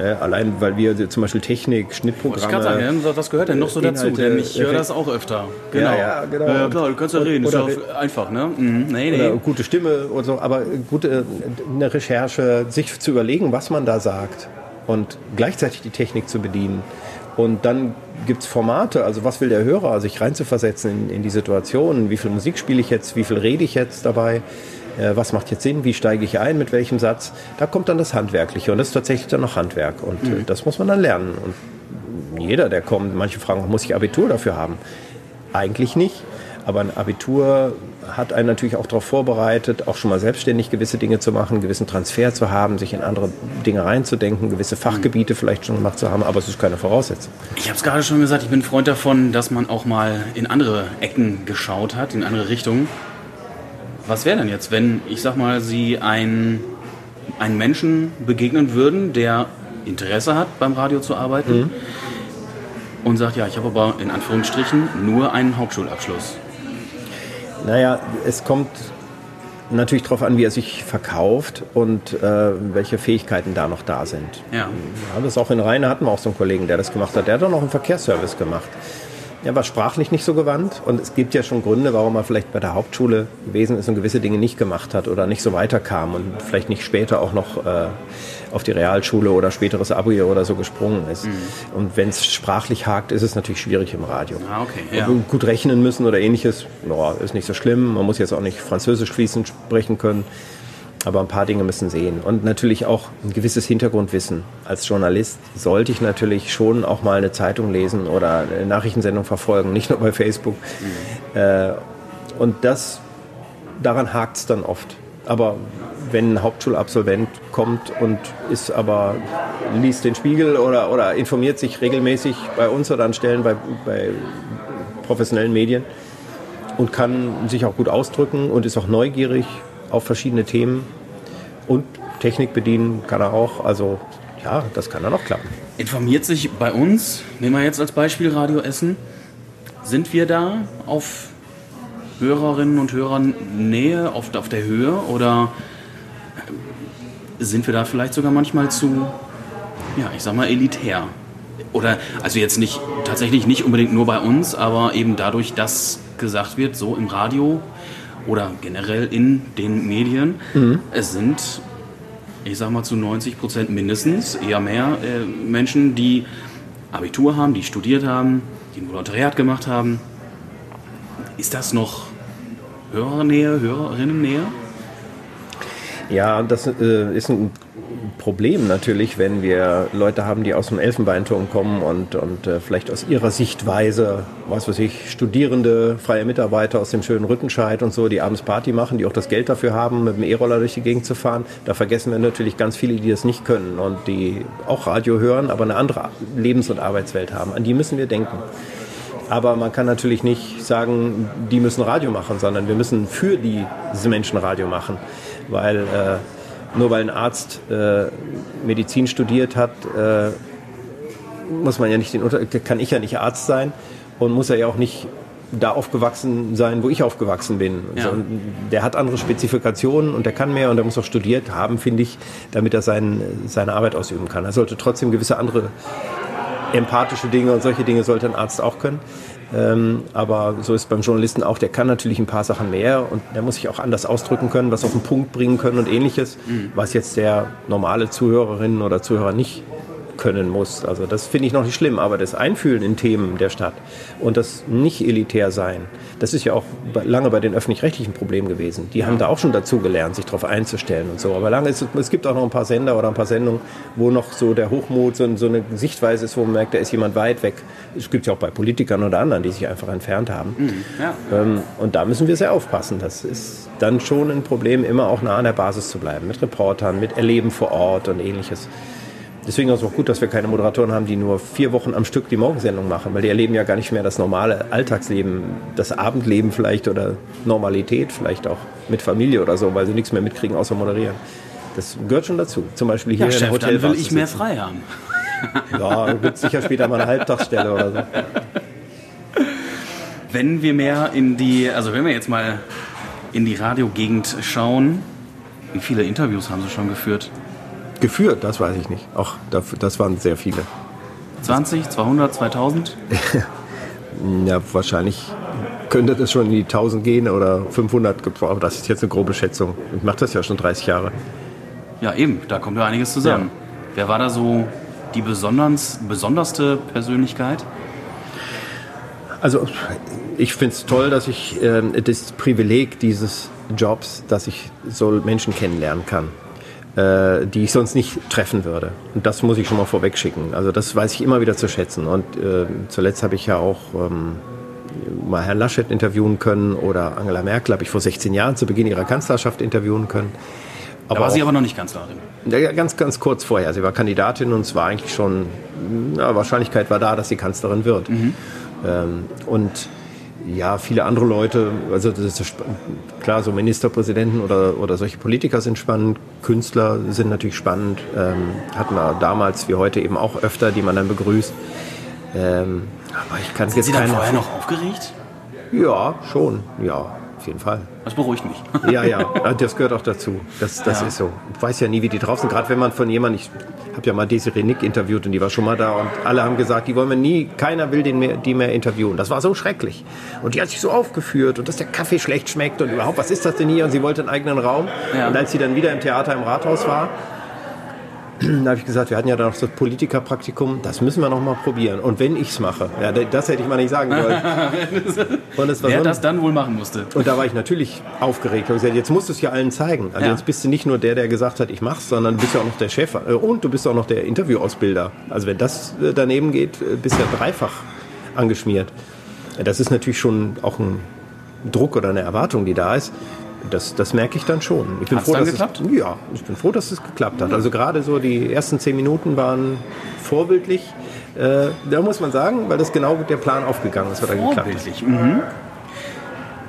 Ja, allein, weil wir zum Beispiel Technik, Schnittprogramme... Ich kann sagen, was gehört denn noch so Inhalte, dazu? Denn ich höre das auch öfter. Genau. Ja, ja, genau. Ja, klar, du kannst ja reden, oder, ist ja einfach, ne? Mhm. Nee, nee. Oder gute Stimme und so, aber gute, eine Recherche, sich zu überlegen, was man da sagt und gleichzeitig die Technik zu bedienen. Und dann gibt es Formate, also was will der Hörer, sich reinzuversetzen in, in die Situation, wie viel Musik spiele ich jetzt, wie viel rede ich jetzt dabei, äh, was macht jetzt Sinn, wie steige ich ein, mit welchem Satz, da kommt dann das Handwerkliche und das ist tatsächlich dann noch Handwerk und mhm. äh, das muss man dann lernen und jeder, der kommt, manche fragen, muss ich Abitur dafür haben? Eigentlich nicht, aber ein Abitur hat einen natürlich auch darauf vorbereitet, auch schon mal selbstständig gewisse Dinge zu machen, gewissen Transfer zu haben, sich in andere Dinge reinzudenken, gewisse Fachgebiete vielleicht schon gemacht zu haben, aber es ist keine Voraussetzung. Ich habe es gerade schon gesagt, ich bin ein Freund davon, dass man auch mal in andere Ecken geschaut hat, in andere Richtungen. Was wäre denn jetzt, wenn, ich sag mal, Sie einen, einen Menschen begegnen würden, der Interesse hat, beim Radio zu arbeiten mhm. und sagt, ja, ich habe aber in Anführungsstrichen nur einen Hauptschulabschluss. Naja, es kommt natürlich darauf an, wie er sich verkauft und äh, welche Fähigkeiten da noch da sind. Ja. Ja, das auch in Rheine hatten wir auch so einen Kollegen, der das gemacht hat. Der hat auch noch einen Verkehrsservice gemacht. Er war sprachlich nicht so gewandt und es gibt ja schon Gründe, warum er vielleicht bei der Hauptschule gewesen ist und gewisse Dinge nicht gemacht hat oder nicht so weiterkam und vielleicht nicht später auch noch äh, auf die Realschule oder späteres Abi oder so gesprungen ist. Mhm. Und wenn es sprachlich hakt, ist es natürlich schwierig im Radio. Ah, okay, ja. Und gut rechnen müssen oder ähnliches, ja, ist nicht so schlimm. Man muss jetzt auch nicht Französisch fließend sprechen können, aber ein paar Dinge müssen sehen. Und natürlich auch ein gewisses Hintergrundwissen. Als Journalist sollte ich natürlich schon auch mal eine Zeitung lesen oder eine Nachrichtensendung verfolgen, nicht nur bei Facebook. Mhm. Äh, und das, daran hakt es dann oft. Aber wenn ein Hauptschulabsolvent kommt und ist aber, liest den Spiegel oder, oder informiert sich regelmäßig bei uns oder an Stellen bei, bei professionellen Medien und kann sich auch gut ausdrücken und ist auch neugierig auf verschiedene Themen und Technik bedienen kann er auch. Also ja, das kann dann auch klappen. Informiert sich bei uns, nehmen wir jetzt als Beispiel Radio Essen, sind wir da auf Hörerinnen und Hörern Nähe, oft auf der Höhe oder sind wir da vielleicht sogar manchmal zu, ja, ich sag mal elitär? Oder, also jetzt nicht, tatsächlich nicht unbedingt nur bei uns, aber eben dadurch, dass gesagt wird, so im Radio oder generell in den Medien, mhm. es sind, ich sag mal zu neunzig Prozent mindestens, eher mehr äh, Menschen, die Abitur haben, die studiert haben, die ein Volontariat gemacht haben. Ist das noch Hörernähe, Hörerinnennähe? Ja, das äh, ist ein Problem natürlich, wenn wir Leute haben, die aus dem Elfenbeinturm kommen und, und äh, vielleicht aus ihrer Sichtweise, was weiß ich, Studierende, freie Mitarbeiter aus dem schönen Rüttenscheid und so, die abends Party machen, die auch das Geld dafür haben, mit dem E-Roller durch die Gegend zu fahren. Da vergessen wir natürlich ganz viele, die das nicht können und die auch Radio hören, aber eine andere Lebens- und Arbeitswelt haben. An die müssen wir denken. Aber man kann natürlich nicht sagen, die müssen Radio machen, sondern wir müssen für die, diese Menschen Radio machen, weil äh, nur weil ein Arzt äh, Medizin studiert hat, äh, muss man ja nicht den Unter- kann ich ja nicht Arzt sein und muss er ja auch nicht da aufgewachsen sein, wo ich aufgewachsen bin. Ja. Also, der hat andere Spezifikationen und der kann mehr und der muss auch studiert haben, finde ich, damit er sein, seine Arbeit ausüben kann. Er sollte trotzdem gewisse andere empathische Dinge und solche Dinge sollte ein Arzt auch können. Ähm, aber so ist es beim Journalisten auch, der kann natürlich ein paar Sachen mehr und der muss sich auch anders ausdrücken können, was auf den Punkt bringen können und ähnliches, mhm. was jetzt der normale Zuhörerinnen oder Zuhörer nicht können muss. Also das finde ich noch nicht schlimm, aber das Einfühlen in Themen der Stadt und das Nicht-Elitär-Sein, das ist ja auch lange bei den öffentlich-rechtlichen Problemen gewesen. Die haben da auch schon dazu gelernt, sich darauf einzustellen und so. Aber lange ist, es gibt auch noch ein paar Sender oder ein paar Sendungen, wo noch so der Hochmut, so, so eine Sichtweise ist, wo man merkt, da ist jemand weit weg. Es gibt ja auch bei Politikern oder anderen, die sich einfach entfernt haben. Mhm, ja. ähm, und da müssen wir sehr aufpassen. Das ist dann schon ein Problem, immer auch nah an der Basis zu bleiben, mit Reportern, mit Erleben vor Ort und ähnliches. Deswegen ist es auch gut, dass wir keine Moderatoren haben, die nur vier Wochen am Stück die Morgensendung machen, weil die erleben ja gar nicht mehr das normale Alltagsleben, das Abendleben vielleicht oder Normalität vielleicht auch mit Familie oder so, weil sie nichts mehr mitkriegen außer moderieren. Das gehört schon dazu. Zum Beispiel hier ja, in der Hotelbar. Dann will ich mehr frei haben. Ja, dann wird sicher später mal eine Halbtagsstelle oder so. Wenn wir mehr in die, also wenn wir jetzt mal in die Radiogegend schauen, wie viele Interviews haben Sie schon geführt? Geführt, das weiß ich nicht. Auch das waren sehr viele. zwanzig, zweihundert, zweitausend? Ja, wahrscheinlich könnte das schon in die tausend gehen oder fünfhundert. Aber das ist jetzt eine grobe Schätzung. Ich mache das ja schon dreißig Jahre. Ja, eben. Da kommt ja einiges zusammen. Ja. Wer war da so die besonders, besonderste Persönlichkeit? Also, ich finde es toll, dass ich äh, das Privileg dieses Jobs, dass ich so Menschen kennenlernen kann, die ich sonst nicht treffen würde. Und das muss ich schon mal vorweg schicken. Also das weiß ich immer wieder zu schätzen. Und äh, zuletzt habe ich ja auch ähm, mal Herrn Laschet interviewen können oder Angela Merkel habe ich vor sechzehn Jahren zu Beginn ihrer Kanzlerschaft interviewen können. Aber da war auch, sie aber noch nicht Kanzlerin. Ja, ganz, ganz kurz vorher. Sie war Kandidatin und es war eigentlich schon, ja, Wahrscheinlichkeit war da, dass sie Kanzlerin wird. Mhm. Ähm, und ja, viele andere Leute, also das ist klar, so Ministerpräsidenten oder, oder solche Politiker sind spannend, Künstler sind natürlich spannend, ähm, hatten wir damals wie heute eben auch öfter, die man dann begrüßt. Ähm, aber ich kann jetzt keine... Sind Sie dann vorher noch aufgeregt? Ja, schon, ja. auf jeden Fall. Das beruhigt mich. Ja, ja, das gehört auch dazu. Das, das ja. ist so. Ich weiß ja nie, wie die drauf sind. Gerade wenn man von jemandem, ich habe ja mal Desiree Nick interviewt und die war schon mal da und alle haben gesagt, die wollen wir nie, keiner will den mehr, die mehr interviewen. Das war so schrecklich. Und die hat sich so aufgeführt und dass der Kaffee schlecht schmeckt und überhaupt, was ist das denn hier? Und sie wollte einen eigenen Raum. Ja. Und als sie dann wieder im Theater im Rathaus war, da habe ich gesagt, wir hatten ja dann noch so ein Politikerpraktikum, das müssen wir noch mal probieren. Und wenn ich es mache, ja, das hätte ich mal nicht sagen wollen. Und das war Wer so ein... das dann wohl machen musste. Und da war ich natürlich aufgeregt. Und gesagt, jetzt musst du es ja allen zeigen. Also ja. jetzt bist du nicht nur der, der gesagt hat, ich mach's, sondern du bist ja auch noch der Chef. Und du bist auch noch der Interviewausbilder. Also wenn das daneben geht, bist du ja dreifach angeschmiert. Das ist natürlich schon auch ein Druck oder eine Erwartung, die da ist. Das, das merke ich dann schon. Ich bin, froh, dann dass es, ja, ich bin froh, dass es geklappt hat. Also gerade so die ersten zehn Minuten waren vorbildlich. Äh, da muss man sagen, weil das genau der Plan aufgegangen ist. Vorbildlich. Mhm.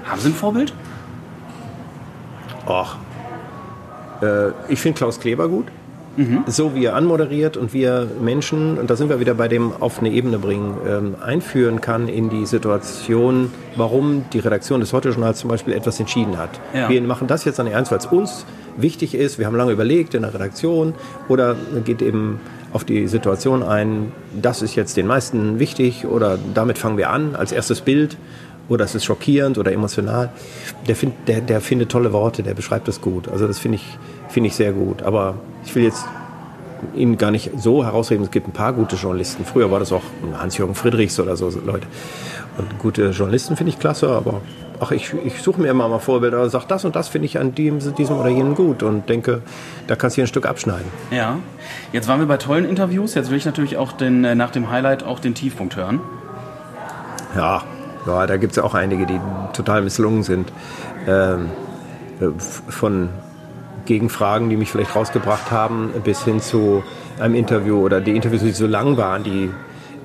Haben Sie ein Vorbild? Och. Äh, ich finde Klaus Kleber gut. Mhm. So wie er anmoderiert und wie er Menschen, und da sind wir wieder bei dem auf eine Ebene bringen, ähm, einführen kann in die Situation, warum die Redaktion des Heute-Journals zum Beispiel etwas entschieden hat. Ja. Wir machen das jetzt an ernst, weil es uns wichtig ist, wir haben lange überlegt in der Redaktion, oder geht eben auf die Situation ein, das ist jetzt den meisten wichtig oder damit fangen wir an als erstes Bild. Oder es ist schockierend oder emotional. Der, find, der, der findet tolle Worte, der beschreibt das gut. Also das finde ich, find ich sehr gut. Aber ich will jetzt ihn gar nicht so herausheben. Es gibt ein paar gute Journalisten. Früher war das auch Hans-Jürgen Friedrichs oder so Leute. Und gute Journalisten finde ich klasse. Aber ach, ich, ich suche mir immer mal Vorbilder. Also sag das und das finde ich an diesem, diesem oder jenem gut. Und denke, da kannst du hier ein Stück abschneiden. Ja, jetzt waren wir bei tollen Interviews. Jetzt will ich natürlich auch den, nach dem Highlight auch den Tiefpunkt hören. Ja. Ja, da gibt es ja auch einige, die total misslungen sind. Ähm, von Gegenfragen, die mich vielleicht rausgebracht haben, bis hin zu einem Interview oder die Interviews, die so lang waren, die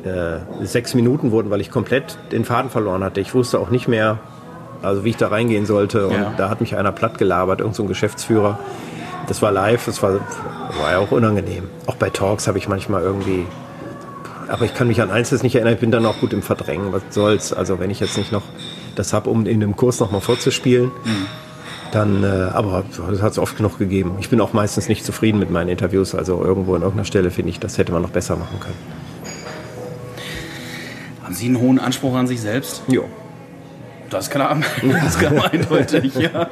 äh, sechs Minuten wurden, weil ich komplett den Faden verloren hatte. Ich wusste auch nicht mehr, also wie ich da reingehen sollte. Und ja. da hat mich einer platt gelabert, irgend so ein Geschäftsführer. Das war live, das war, war ja auch unangenehm. Auch bei Talks habe ich manchmal irgendwie... Aber ich kann mich an Einzelnes nicht erinnern, ich bin dann auch gut im Verdrängen. Was soll's? Also wenn ich jetzt nicht noch das habe, um in dem Kurs nochmal vorzuspielen, mhm. dann, äh, aber das hat es oft genug gegeben. Ich bin auch meistens nicht zufrieden mit meinen Interviews, also irgendwo an irgendeiner Stelle finde ich, das hätte man noch besser machen können. Haben Sie einen hohen Anspruch an sich selbst? Ja. Das kam, das kam eindeutig, ja.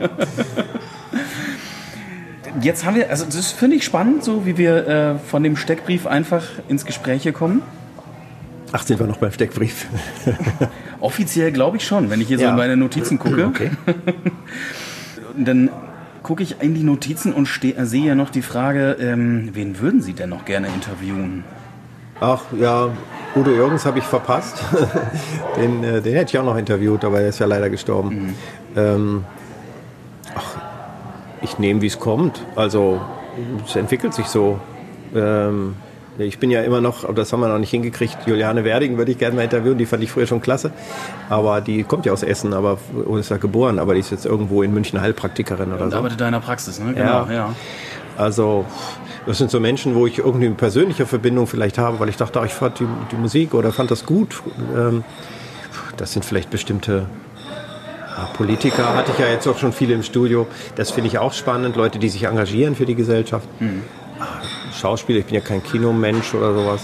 Jetzt haben wir, also das finde ich spannend, so wie wir äh, von dem Steckbrief einfach ins Gespräch hier kommen. Ach, sind wir noch beim Steckbrief? Offiziell glaube ich schon, wenn ich hier ja. so in meine Notizen gucke. Okay. Dann gucke ich in die Notizen und sehe ja noch die Frage, ähm, wen würden Sie denn noch gerne interviewen? Ach ja, Udo Jürgens habe ich verpasst. den, äh, den hätte ich auch noch interviewt, aber er ist ja leider gestorben. Mhm. Ähm, ach, ich nehme, wie es kommt. Also, es entwickelt sich so. Ähm, ich bin ja immer noch, aber das haben wir noch nicht hingekriegt, Juliane Werding würde ich gerne mal interviewen, die fand ich früher schon klasse. Aber die kommt ja aus Essen, aber ist ja geboren, aber die ist jetzt irgendwo in München Heilpraktikerin oder und so. Und arbeitet da in der Praxis, ne? Genau, ja. ja. Also, das sind so Menschen, wo ich irgendwie eine persönliche Verbindung vielleicht habe, weil ich dachte, ich fand die, die Musik oder fand das gut. Ähm, das sind vielleicht bestimmte... Politiker hatte ich ja jetzt auch schon viele im Studio. Das finde ich auch spannend. Leute, die sich engagieren für die Gesellschaft. Mhm. Schauspieler, ich bin ja kein Kinomensch oder sowas.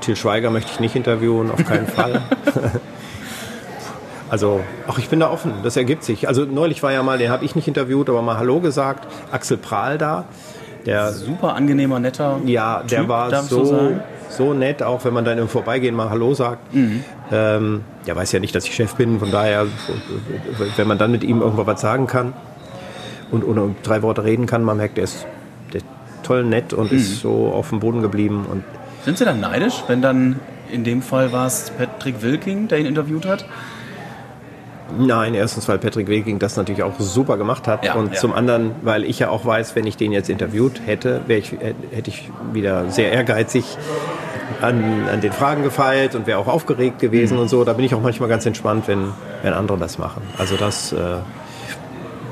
Til Schweiger möchte ich nicht interviewen, auf keinen Fall. Also, ach, ich bin da offen. Das ergibt sich. Also neulich war ja mal, den habe ich nicht interviewt, aber mal Hallo gesagt. Axel Prahl da. Der, super angenehmer, netter Ja, der Typ, war so, so, so nett, auch wenn man dann im Vorbeigehen mal Hallo sagt. Mhm. Ähm, der weiß ja nicht, dass ich Chef bin, von daher, wenn man dann mit ihm irgendwo was sagen kann und ohne drei Worte reden kann, man merkt, er ist, der ist toll nett und mhm. ist so auf dem Boden geblieben. Und sind Sie dann neidisch, wenn dann in dem Fall war es Patrick Wilking, der ihn interviewt hat? Nein, erstens, weil Patrick Wilking das natürlich auch super gemacht hat ja, und ja. zum anderen, weil ich ja auch weiß, wenn ich den jetzt interviewt hätte, wär ich, hätte ich wieder sehr ehrgeizig an, an den Fragen gefeilt und wäre auch aufgeregt gewesen mhm. und so. Da bin ich auch manchmal ganz entspannt, wenn, wenn andere das machen. Also das, äh,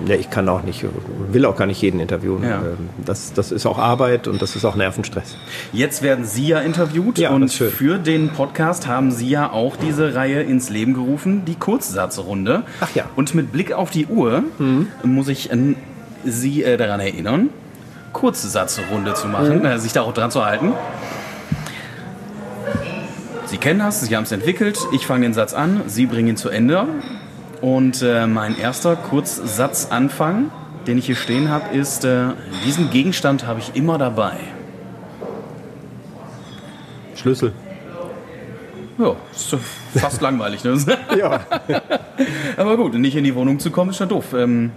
ja, ich kann auch nicht, will auch gar nicht jeden interviewen. Ja. Das, das ist auch Arbeit und das ist auch Nervenstress. Jetzt werden Sie ja interviewt, ja, und für den Podcast haben Sie ja auch diese Reihe ins Leben gerufen, die Kurzsatzrunde. Ach ja. Und mit Blick auf die Uhr mhm. muss ich Sie daran erinnern, Kurzsatzrunde zu machen, mhm. sich da auch dran zu halten. Sie kennen das, Sie haben es entwickelt, ich fange den Satz an, Sie bringen ihn zu Ende. Und äh, mein erster Kurzsatzanfang, den ich hier stehen habe, ist, äh, diesen Gegenstand habe ich immer dabei. Schlüssel. Ja, ist fast langweilig, ne? Ja. Aber gut, nicht in die Wohnung zu kommen, ist ja doof. Ähm,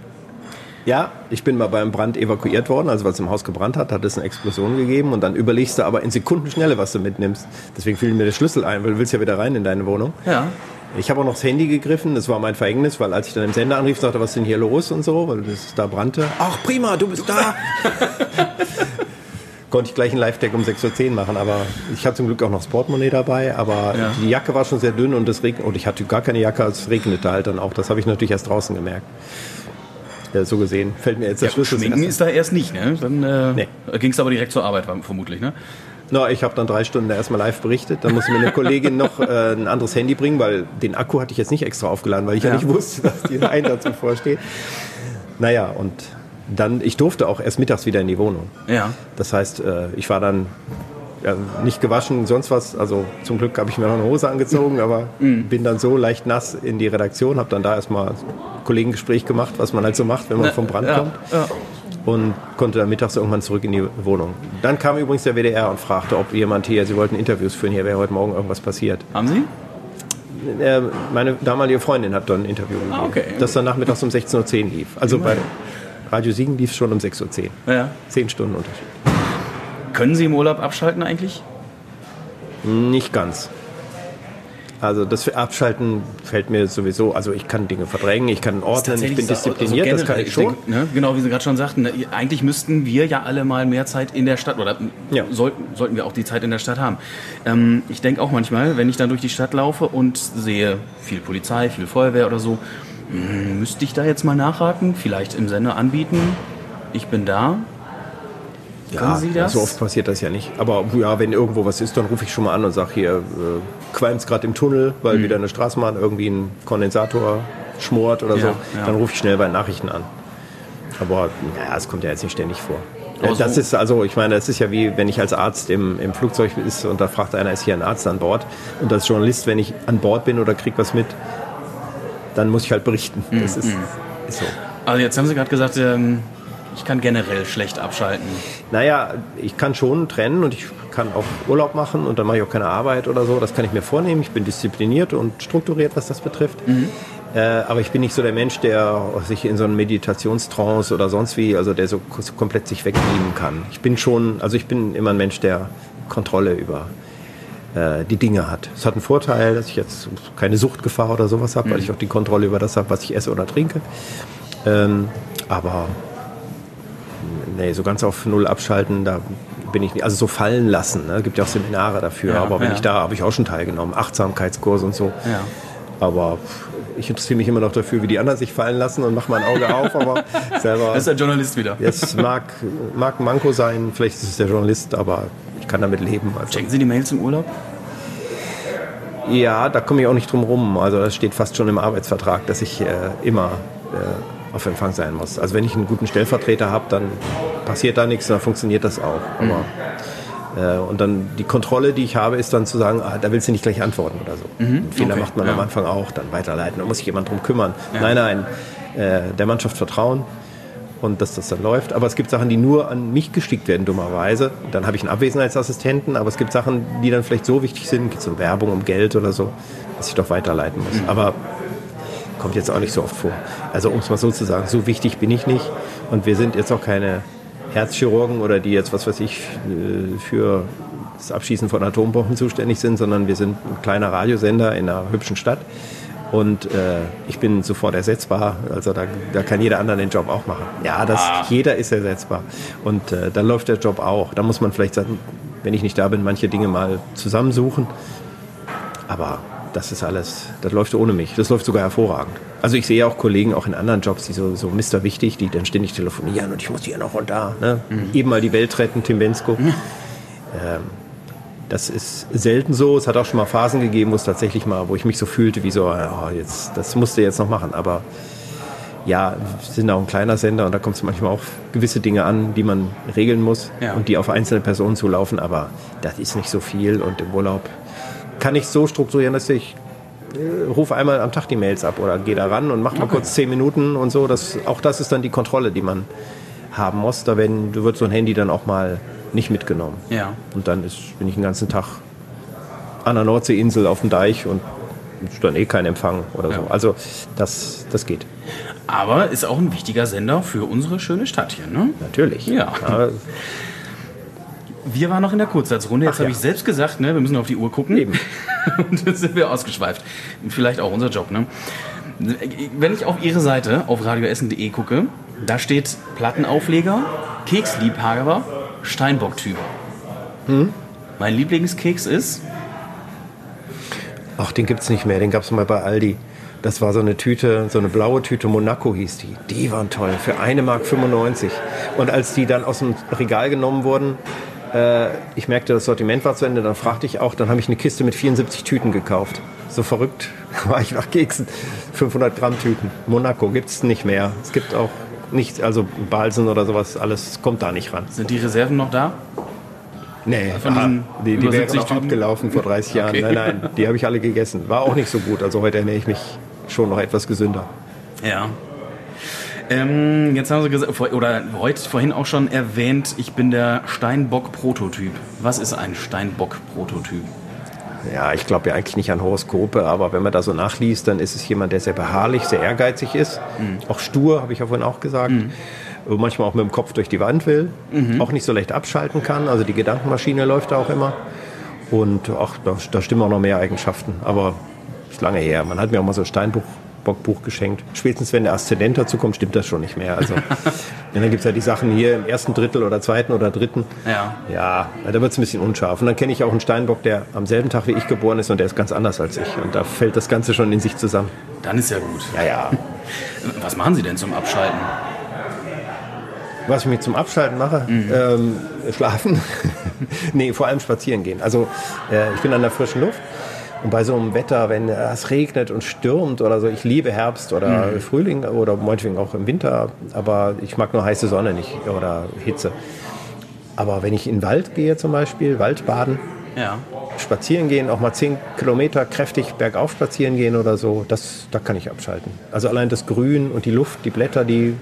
Ja, ich bin mal beim Brand evakuiert worden, also weil es im Haus gebrannt hat, hat es eine Explosion gegeben und dann überlegst du aber in Sekundenschnelle, was du mitnimmst. Deswegen fiel mir der Schlüssel ein, weil du willst ja wieder rein in deine Wohnung. Ja. Ich habe auch noch das Handy gegriffen, das war mein Verhängnis, weil als ich dann im Sender anrief, sagte, was ist denn hier los und so, weil es da brannte. Ach prima, du bist da! Konnte ich gleich einen Live-Tag um sechs Uhr zehn machen, aber ich hatte zum Glück auch noch das Portemonnaie dabei, aber ja. die Jacke war schon sehr dünn und es regnet, und ich hatte gar keine Jacke, es regnete halt dann auch, das habe ich natürlich erst draußen gemerkt. Ja, so gesehen fällt mir jetzt der ja, Schlüssel. Schminken ist da erst nicht, ne? Dann äh, nee. ging es aber direkt zur Arbeit vermutlich, ne? No, ich habe dann drei Stunden da erstmal live berichtet. Dann musste mir eine Kollegin noch äh, ein anderes Handy bringen, weil den Akku hatte ich jetzt nicht extra aufgeladen, weil ich ja, ja nicht wusste, dass dieser Einsatz bevorsteht. Naja, und dann, ich durfte auch erst mittags wieder in die Wohnung. Ja. Das heißt, äh, ich war dann ja, nicht gewaschen, sonst was. Also zum Glück habe ich mir noch eine Hose angezogen, aber mm. bin dann so leicht nass in die Redaktion, habe dann da erstmal ein Kollegengespräch gemacht, was man halt so macht, wenn man Na, vom Brand ja, kommt. Ja. Und konnte dann mittags irgendwann zurück in die Wohnung. Dann kam übrigens der W D R und fragte, ob jemand hier, sie wollten Interviews führen, hier wäre heute Morgen irgendwas passiert. Haben Sie? Meine damalige Freundin hat dann ein Interview gegeben, ah, okay. das dann nachmittags um sechzehn Uhr zehn lief. Also bei Radio Siegen lief es schon um sechs Uhr zehn. Ja. Zehn Stunden Unterschied. Können Sie im Urlaub abschalten eigentlich? Nicht ganz. Also das Abschalten fällt mir sowieso, also ich kann Dinge verdrängen, ich kann ordnen, ich bin diszipliniert, also das kann ich schon. Denke, ne, genau, wie Sie gerade schon sagten, eigentlich müssten wir ja alle mal mehr Zeit in der Stadt, oder ja. sollten, sollten wir auch die Zeit in der Stadt haben. Ähm, ich denke auch manchmal, wenn ich dann durch die Stadt laufe und sehe viel Polizei, viel Feuerwehr oder so, mh, müsste ich da jetzt mal nachhaken, vielleicht im Sender anbieten, ich bin da. Ja, Sie das? So oft passiert das ja nicht. Aber ja, wenn irgendwo was ist, dann rufe ich schon mal an und sage, hier äh, qualmt es gerade im Tunnel, weil mhm. wieder eine Straßenbahn irgendwie ein Kondensator schmort oder ja, so. Ja. Dann rufe ich schnell bei Nachrichten an. Aber naja, es kommt ja jetzt nicht ständig vor. Also, das ist also, ich meine, das ist ja wie, wenn ich als Arzt im, im Flugzeug ist und da fragt einer, ist hier ein Arzt an Bord? Und als Journalist, wenn ich an Bord bin oder kriege was mit, dann muss ich halt berichten. Mhm. Das ist, ist so. Also jetzt haben Sie gerade gesagt, ähm ich kann generell schlecht abschalten. Naja, ich kann schon trennen und ich kann auch Urlaub machen und dann mache ich auch keine Arbeit oder so. Das kann ich mir vornehmen. Ich bin diszipliniert und strukturiert, was das betrifft. Mhm. Äh, aber ich bin nicht so der Mensch, der sich in so einen Meditationstrance oder sonst wie, also der so komplett sich wegnehmen kann. Ich bin schon, also ich bin immer ein Mensch, der Kontrolle über äh, die Dinge hat. Es hat einen Vorteil, dass ich jetzt keine Suchtgefahr oder sowas habe, mhm. weil ich auch die Kontrolle über das habe, was ich esse oder trinke. Ähm, aber nee, so ganz auf Null abschalten, da bin ich nicht. Also so fallen lassen, es ne? gibt ja auch Seminare dafür. Ja, aber wenn ja. ich da, habe ich auch schon teilgenommen. Achtsamkeitskurse und so. Ja. Aber ich interessiere mich immer noch dafür, wie die anderen sich fallen lassen und mache mein Auge auf. Aber selber. Das ist der Journalist wieder. Es mag, mag ein Manko sein, vielleicht ist es der Journalist, aber ich kann damit leben. Also. Checken Sie die Mails im Urlaub? Ja, da komme ich auch nicht drum rum. Also das steht fast schon im Arbeitsvertrag, dass ich äh, immer... Äh, auf Empfang sein muss. Also wenn ich einen guten Stellvertreter habe, dann passiert da nichts, dann funktioniert das auch. Aber, mhm. äh, und dann die Kontrolle, die ich habe, ist dann zu sagen, ah, da willst du nicht gleich antworten oder so. Mhm. Einen Fehler okay. macht man ja. am Anfang auch, dann weiterleiten, da muss sich jemand drum kümmern. Ja. Nein, nein, äh, der Mannschaft vertrauen und dass das dann läuft. Aber es gibt Sachen, die nur an mich geschickt werden, dummerweise. Dann habe ich einen Abwesenheitsassistenten, aber es gibt Sachen, die dann vielleicht so wichtig sind, geht es um Werbung, um Geld oder so, dass ich doch weiterleiten muss. Mhm. Aber kommt jetzt auch nicht so oft vor. Also um es mal so zu sagen, so wichtig bin ich nicht. Und wir sind jetzt auch keine Herzchirurgen oder die jetzt, was weiß ich, für das Abschießen von Atombomben zuständig sind, sondern wir sind ein kleiner Radiosender in einer hübschen Stadt. Und äh, ich bin sofort ersetzbar. Also da, da kann jeder andere den Job auch machen. Ja, das, ah. jeder ist ersetzbar. Und äh, dann läuft der Job auch. Da muss man vielleicht, wenn ich nicht da bin, manche Dinge mal zusammensuchen. Aber das ist alles, das läuft ohne mich. Das läuft sogar hervorragend. Also ich sehe auch Kollegen auch in anderen Jobs, die so, so Mister Wichtig, die dann ständig telefonieren und ich muss hier noch und da. Ne? Mhm. Eben mal die Welt retten, Tim Bensko. Mhm. Ähm, das ist selten so. Es hat auch schon mal Phasen gegeben, wo es tatsächlich mal, wo ich mich so fühlte, wie so, oh, jetzt, das musst du jetzt noch machen. Aber ja, wir sind auch ein kleiner Sender und da kommt es manchmal auch gewisse Dinge an, die man regeln muss, ja, und die auf einzelne Personen zulaufen. Aber das ist nicht so viel und im Urlaub kann ich so strukturieren, dass ich äh, rufe einmal am Tag die Mails ab oder gehe da ran und mache mal okay. kurz zehn Minuten und so. Das, auch das ist dann die Kontrolle, die man haben muss. Da werden, wird so ein Handy dann auch mal nicht mitgenommen. Ja. Und dann ist, bin ich den ganzen Tag an der Nordseeinsel auf dem Deich und ist dann eh kein Empfang oder ja. so. Also das, das geht. Aber ist auch ein wichtiger Sender für unsere schöne Stadt hier, ne? Natürlich. Ja. ja. Wir waren noch in der Kurzsatzrunde. Jetzt habe ja. ich selbst gesagt, ne, wir müssen auf die Uhr gucken. Eben. Und jetzt sind wir ausgeschweift. Vielleicht auch unser Job, ne? Wenn ich auf Ihre Seite, auf radioessen punkt de gucke, da steht Plattenaufleger, Keksliebhaber, Steinbock-Typ. Hm? Mein Lieblingskeks ist... Ach, den gibt's nicht mehr. Den gab's mal bei Aldi. Das war so eine Tüte, so eine blaue Tüte, Monaco hieß die. Die waren toll, für eine Mark fünfundneunzig. Und als die dann aus dem Regal genommen wurden, äh, ich merkte, das Sortiment war zu Ende, dann fragte ich auch, dann habe ich eine Kiste mit vierundsiebzig Tüten gekauft. So verrückt war ich nach Keksen. fünfhundert Gramm Tüten. Monaco gibt's nicht mehr. Es gibt auch nicht, also Balsen oder sowas, alles kommt da nicht ran. Sind die Reserven noch da? Nee, ah, die, die wären noch Tüten? abgelaufen vor dreißig Jahren. Okay. Nein, nein, die habe ich alle gegessen. War auch nicht so gut, also heute ernähre ich mich schon noch etwas gesünder. Ja. Ähm, jetzt haben Sie gesagt, oder heute vorhin auch schon erwähnt, ich bin der Steinbock-Prototyp. Was ist ein Steinbock-Prototyp? Ja, ich glaube ja eigentlich nicht an Horoskope, aber wenn man da so nachliest, dann ist es jemand, der sehr beharrlich, sehr ehrgeizig ist. Mhm. Auch stur, habe ich ja vorhin auch gesagt. Mhm. Manchmal auch mit dem Kopf durch die Wand will, mhm. auch nicht so leicht abschalten kann. Also die Gedankenmaschine läuft da auch immer. Und ach, da, da stimmen auch noch mehr Eigenschaften. Aber ist lange her. Man hat mir auch mal so ein Steinbock-Buch geschenkt. Spätestens, wenn der Aszendent dazu kommt, stimmt das schon nicht mehr. Also, dann gibt es ja die Sachen hier im ersten Drittel oder zweiten oder dritten. Ja, ja, da wird es ein bisschen unscharf. Und dann kenne ich auch einen Steinbock, der am selben Tag wie ich geboren ist und der ist ganz anders als ich. Und da fällt das Ganze schon in sich zusammen. Dann ist ja gut. Ja, ja. Was machen Sie denn zum Abschalten? Was ich mir zum Abschalten mache, mhm. ähm, schlafen, nee, vor allem spazieren gehen. Also äh, ich bin an der frischen Luft und bei so einem Wetter, wenn äh, es regnet und stürmt oder so, ich liebe Herbst oder mhm. Frühling oder meinetwegen auch im Winter, aber ich mag nur heiße Sonne nicht oder Hitze. Aber wenn ich in den Wald gehe zum Beispiel, Waldbaden, ja. spazieren gehen, auch mal zehn Kilometer kräftig bergauf spazieren gehen oder so, das, da kann ich abschalten. Also allein das Grün und die Luft, die Blätter, die...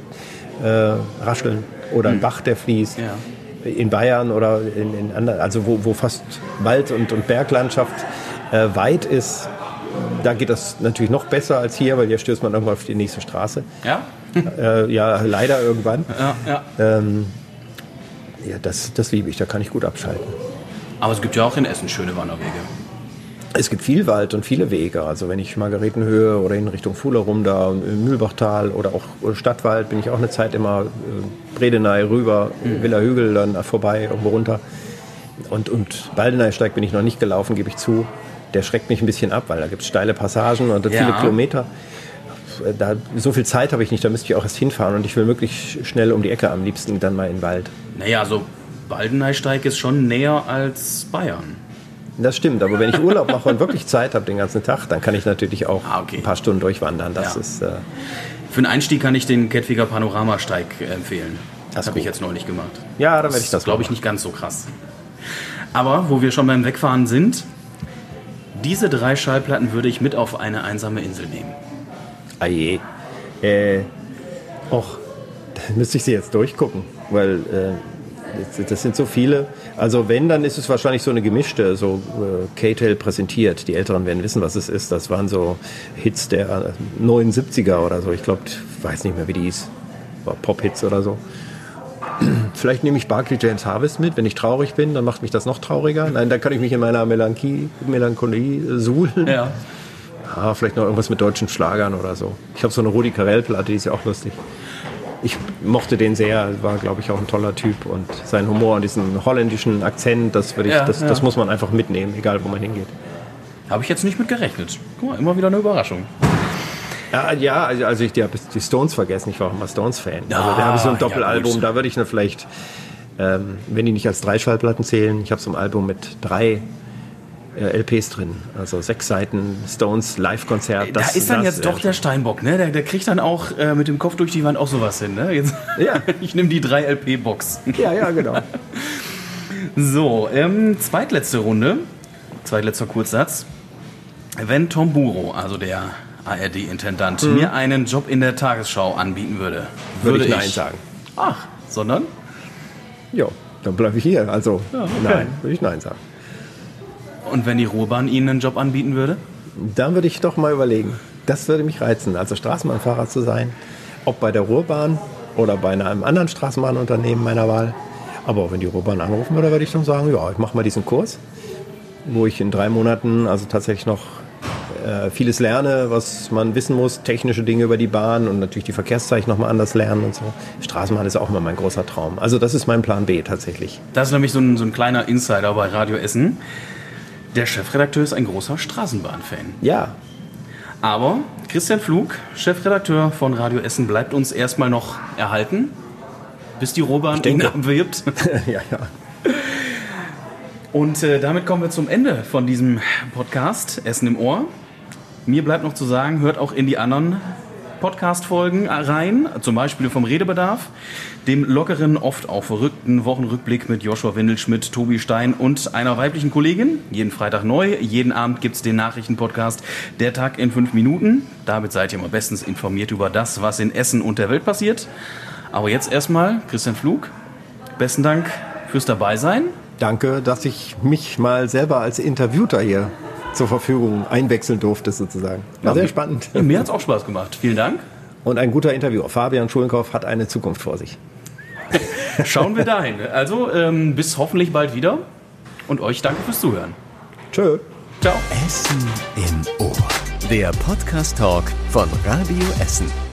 Äh, rascheln oder ein hm. Bach, der fließt. Ja. In Bayern oder in, in anderen, also wo, wo fast Wald- und, und Berglandschaft äh, weit ist, da geht das natürlich noch besser als hier, weil hier stößt man irgendwann auf die nächste Straße. Ja? Äh, ja, leider irgendwann. Ja, ja. Ähm, ja, das, das liebe ich, da kann ich gut abschalten. Aber es gibt ja auch in Essen schöne Wanderwege. Es gibt viel Wald und viele Wege. Also wenn ich Margaretenhöhe oder in Richtung Fuhler rum da, Mühlbachtal oder auch Stadtwald, bin ich auch eine Zeit immer äh, Bredeney rüber, mhm. Villa Hügel dann vorbei, irgendwo runter. Und, und Waldeneisteig bin ich noch nicht gelaufen, gebe ich zu. Der schreckt mich ein bisschen ab, weil da gibt es steile Passagen und ja. viele Kilometer. Da, so viel Zeit habe ich nicht, da müsste ich auch erst hinfahren. Und ich will möglichst schnell um die Ecke, am liebsten dann mal in den Wald. Naja, so Waldeneisteig ist schon näher als Bayern. Das stimmt, aber wenn ich Urlaub mache und wirklich Zeit habe den ganzen Tag, dann kann ich natürlich auch ah, okay. ein paar Stunden durchwandern. Das ja. ist, äh Für einen Einstieg kann ich den Kettwiger Panoramasteig empfehlen. Das habe ich jetzt neulich gemacht. Ja, dann werde ich das, das glaube ich, nicht ganz so krass. Aber wo wir schon beim Wegfahren sind, diese drei Schallplatten würde ich mit auf eine einsame Insel nehmen. Ah je. Äh, och, dann müsste ich sie jetzt durchgucken, weil... Äh das sind so viele. Also wenn, dann ist es wahrscheinlich so eine gemischte, so äh, K-Tel präsentiert. Die Älteren werden wissen, was es ist. Das waren so Hits der neunundsiebziger oder so. Ich glaube, ich weiß nicht mehr, wie die hieß. War Pop-Hits oder so. Vielleicht nehme ich Barclay James Harvest mit. Wenn ich traurig bin, dann macht mich das noch trauriger. Nein, dann kann ich mich in meiner Melancholie, Melancholie äh, suhlen. Ja. Ah, vielleicht noch irgendwas mit deutschen Schlagern oder so. Ich habe so eine Rudi Carell-Platte, die ist ja auch lustig. Ich mochte den sehr, war, glaube ich, auch ein toller Typ. Und sein Humor und diesen holländischen Akzent, das, würde ich, ja, das, ja. das muss man einfach mitnehmen, egal wo man hingeht. Habe ich jetzt nicht mit gerechnet. Guck mal, immer wieder eine Überraschung. Ja, ja, also, also ich habe die Stones vergessen. Ich war auch immer Stones-Fan. Ah, also da habe ich so ein Doppelalbum. Ja, da würde ich nur vielleicht, ähm, wenn die nicht als drei Schallplatten zählen, ich habe so ein Album mit drei äh, L Ps drin. Also sechs Seiten Stones Live-Konzert. Da ist dann das, jetzt doch der Steinbock, ne? Der, der kriegt dann auch äh, mit dem Kopf durch die Wand auch sowas hin, ne? Jetzt, ja. Ich nehme die drei L P-Box. Ja, ja, genau. So, ähm, zweitletzte Runde. Zweitletzter Kurzsatz. Wenn Tom Buro, also der A R D-Intendant, mhm. mir einen Job in der Tagesschau anbieten würde, würde, würde ich nein ich... sagen. Ach, sondern? Ja, dann bleibe ich hier. Also ja, okay. Nein, würde ich nein sagen. Und wenn die Ruhrbahn Ihnen einen Job anbieten würde? Dann würde ich doch mal überlegen. Das würde mich reizen, also Straßenbahnfahrer zu sein. Ob bei der Ruhrbahn oder bei einem anderen Straßenbahnunternehmen meiner Wahl. Aber wenn die Ruhrbahn anrufen würde, würde ich dann sagen, ja, ich mache mal diesen Kurs, wo ich in drei Monaten also tatsächlich noch äh, vieles lerne, was man wissen muss, technische Dinge über die Bahn und natürlich die Verkehrszeichen nochmal anders lernen und so. Straßenbahn ist auch immer mein großer Traum. Also das ist mein Plan B tatsächlich. Das ist nämlich so ein, so ein kleiner Insider bei Radio Essen. Der Chefredakteur ist ein großer Straßenbahnfan. Ja. Aber Christian Pflug, Chefredakteur von Radio Essen, bleibt uns erstmal noch erhalten, bis die Ruhrbahn ihn abwirbt. Ja, ja. Und äh, damit kommen wir zum Ende von diesem Podcast, Essen im Ohr. Mir bleibt noch zu sagen, hört auch in die anderen Podcast-Folgen rein, zum Beispiel vom Redebedarf, dem lockeren, oft auch verrückten Wochenrückblick mit Joshua Windelschmidt, Tobi Stein und einer weiblichen Kollegin. Jeden Freitag neu, jeden Abend gibt es den Nachrichtenpodcast Der Tag in fünf Minuten. Damit seid ihr immer bestens informiert über das, was in Essen und der Welt passiert. Aber jetzt erstmal, Christian Pflug, besten Dank fürs Dabeisein. Danke, dass ich mich mal selber als Interviewter hier zur Verfügung einwechseln durfte, sozusagen. War ja, sehr spannend. Ja, mir hat es auch Spaß gemacht. Vielen Dank. Und ein guter Interviewer. Fabian Schulenkorf hat eine Zukunft vor sich. Schauen wir dahin. Also ähm, bis hoffentlich bald wieder. Und euch danke fürs Zuhören. Tschö. Ciao. Essen im Ohr. Der Podcast-Talk von Radio Essen.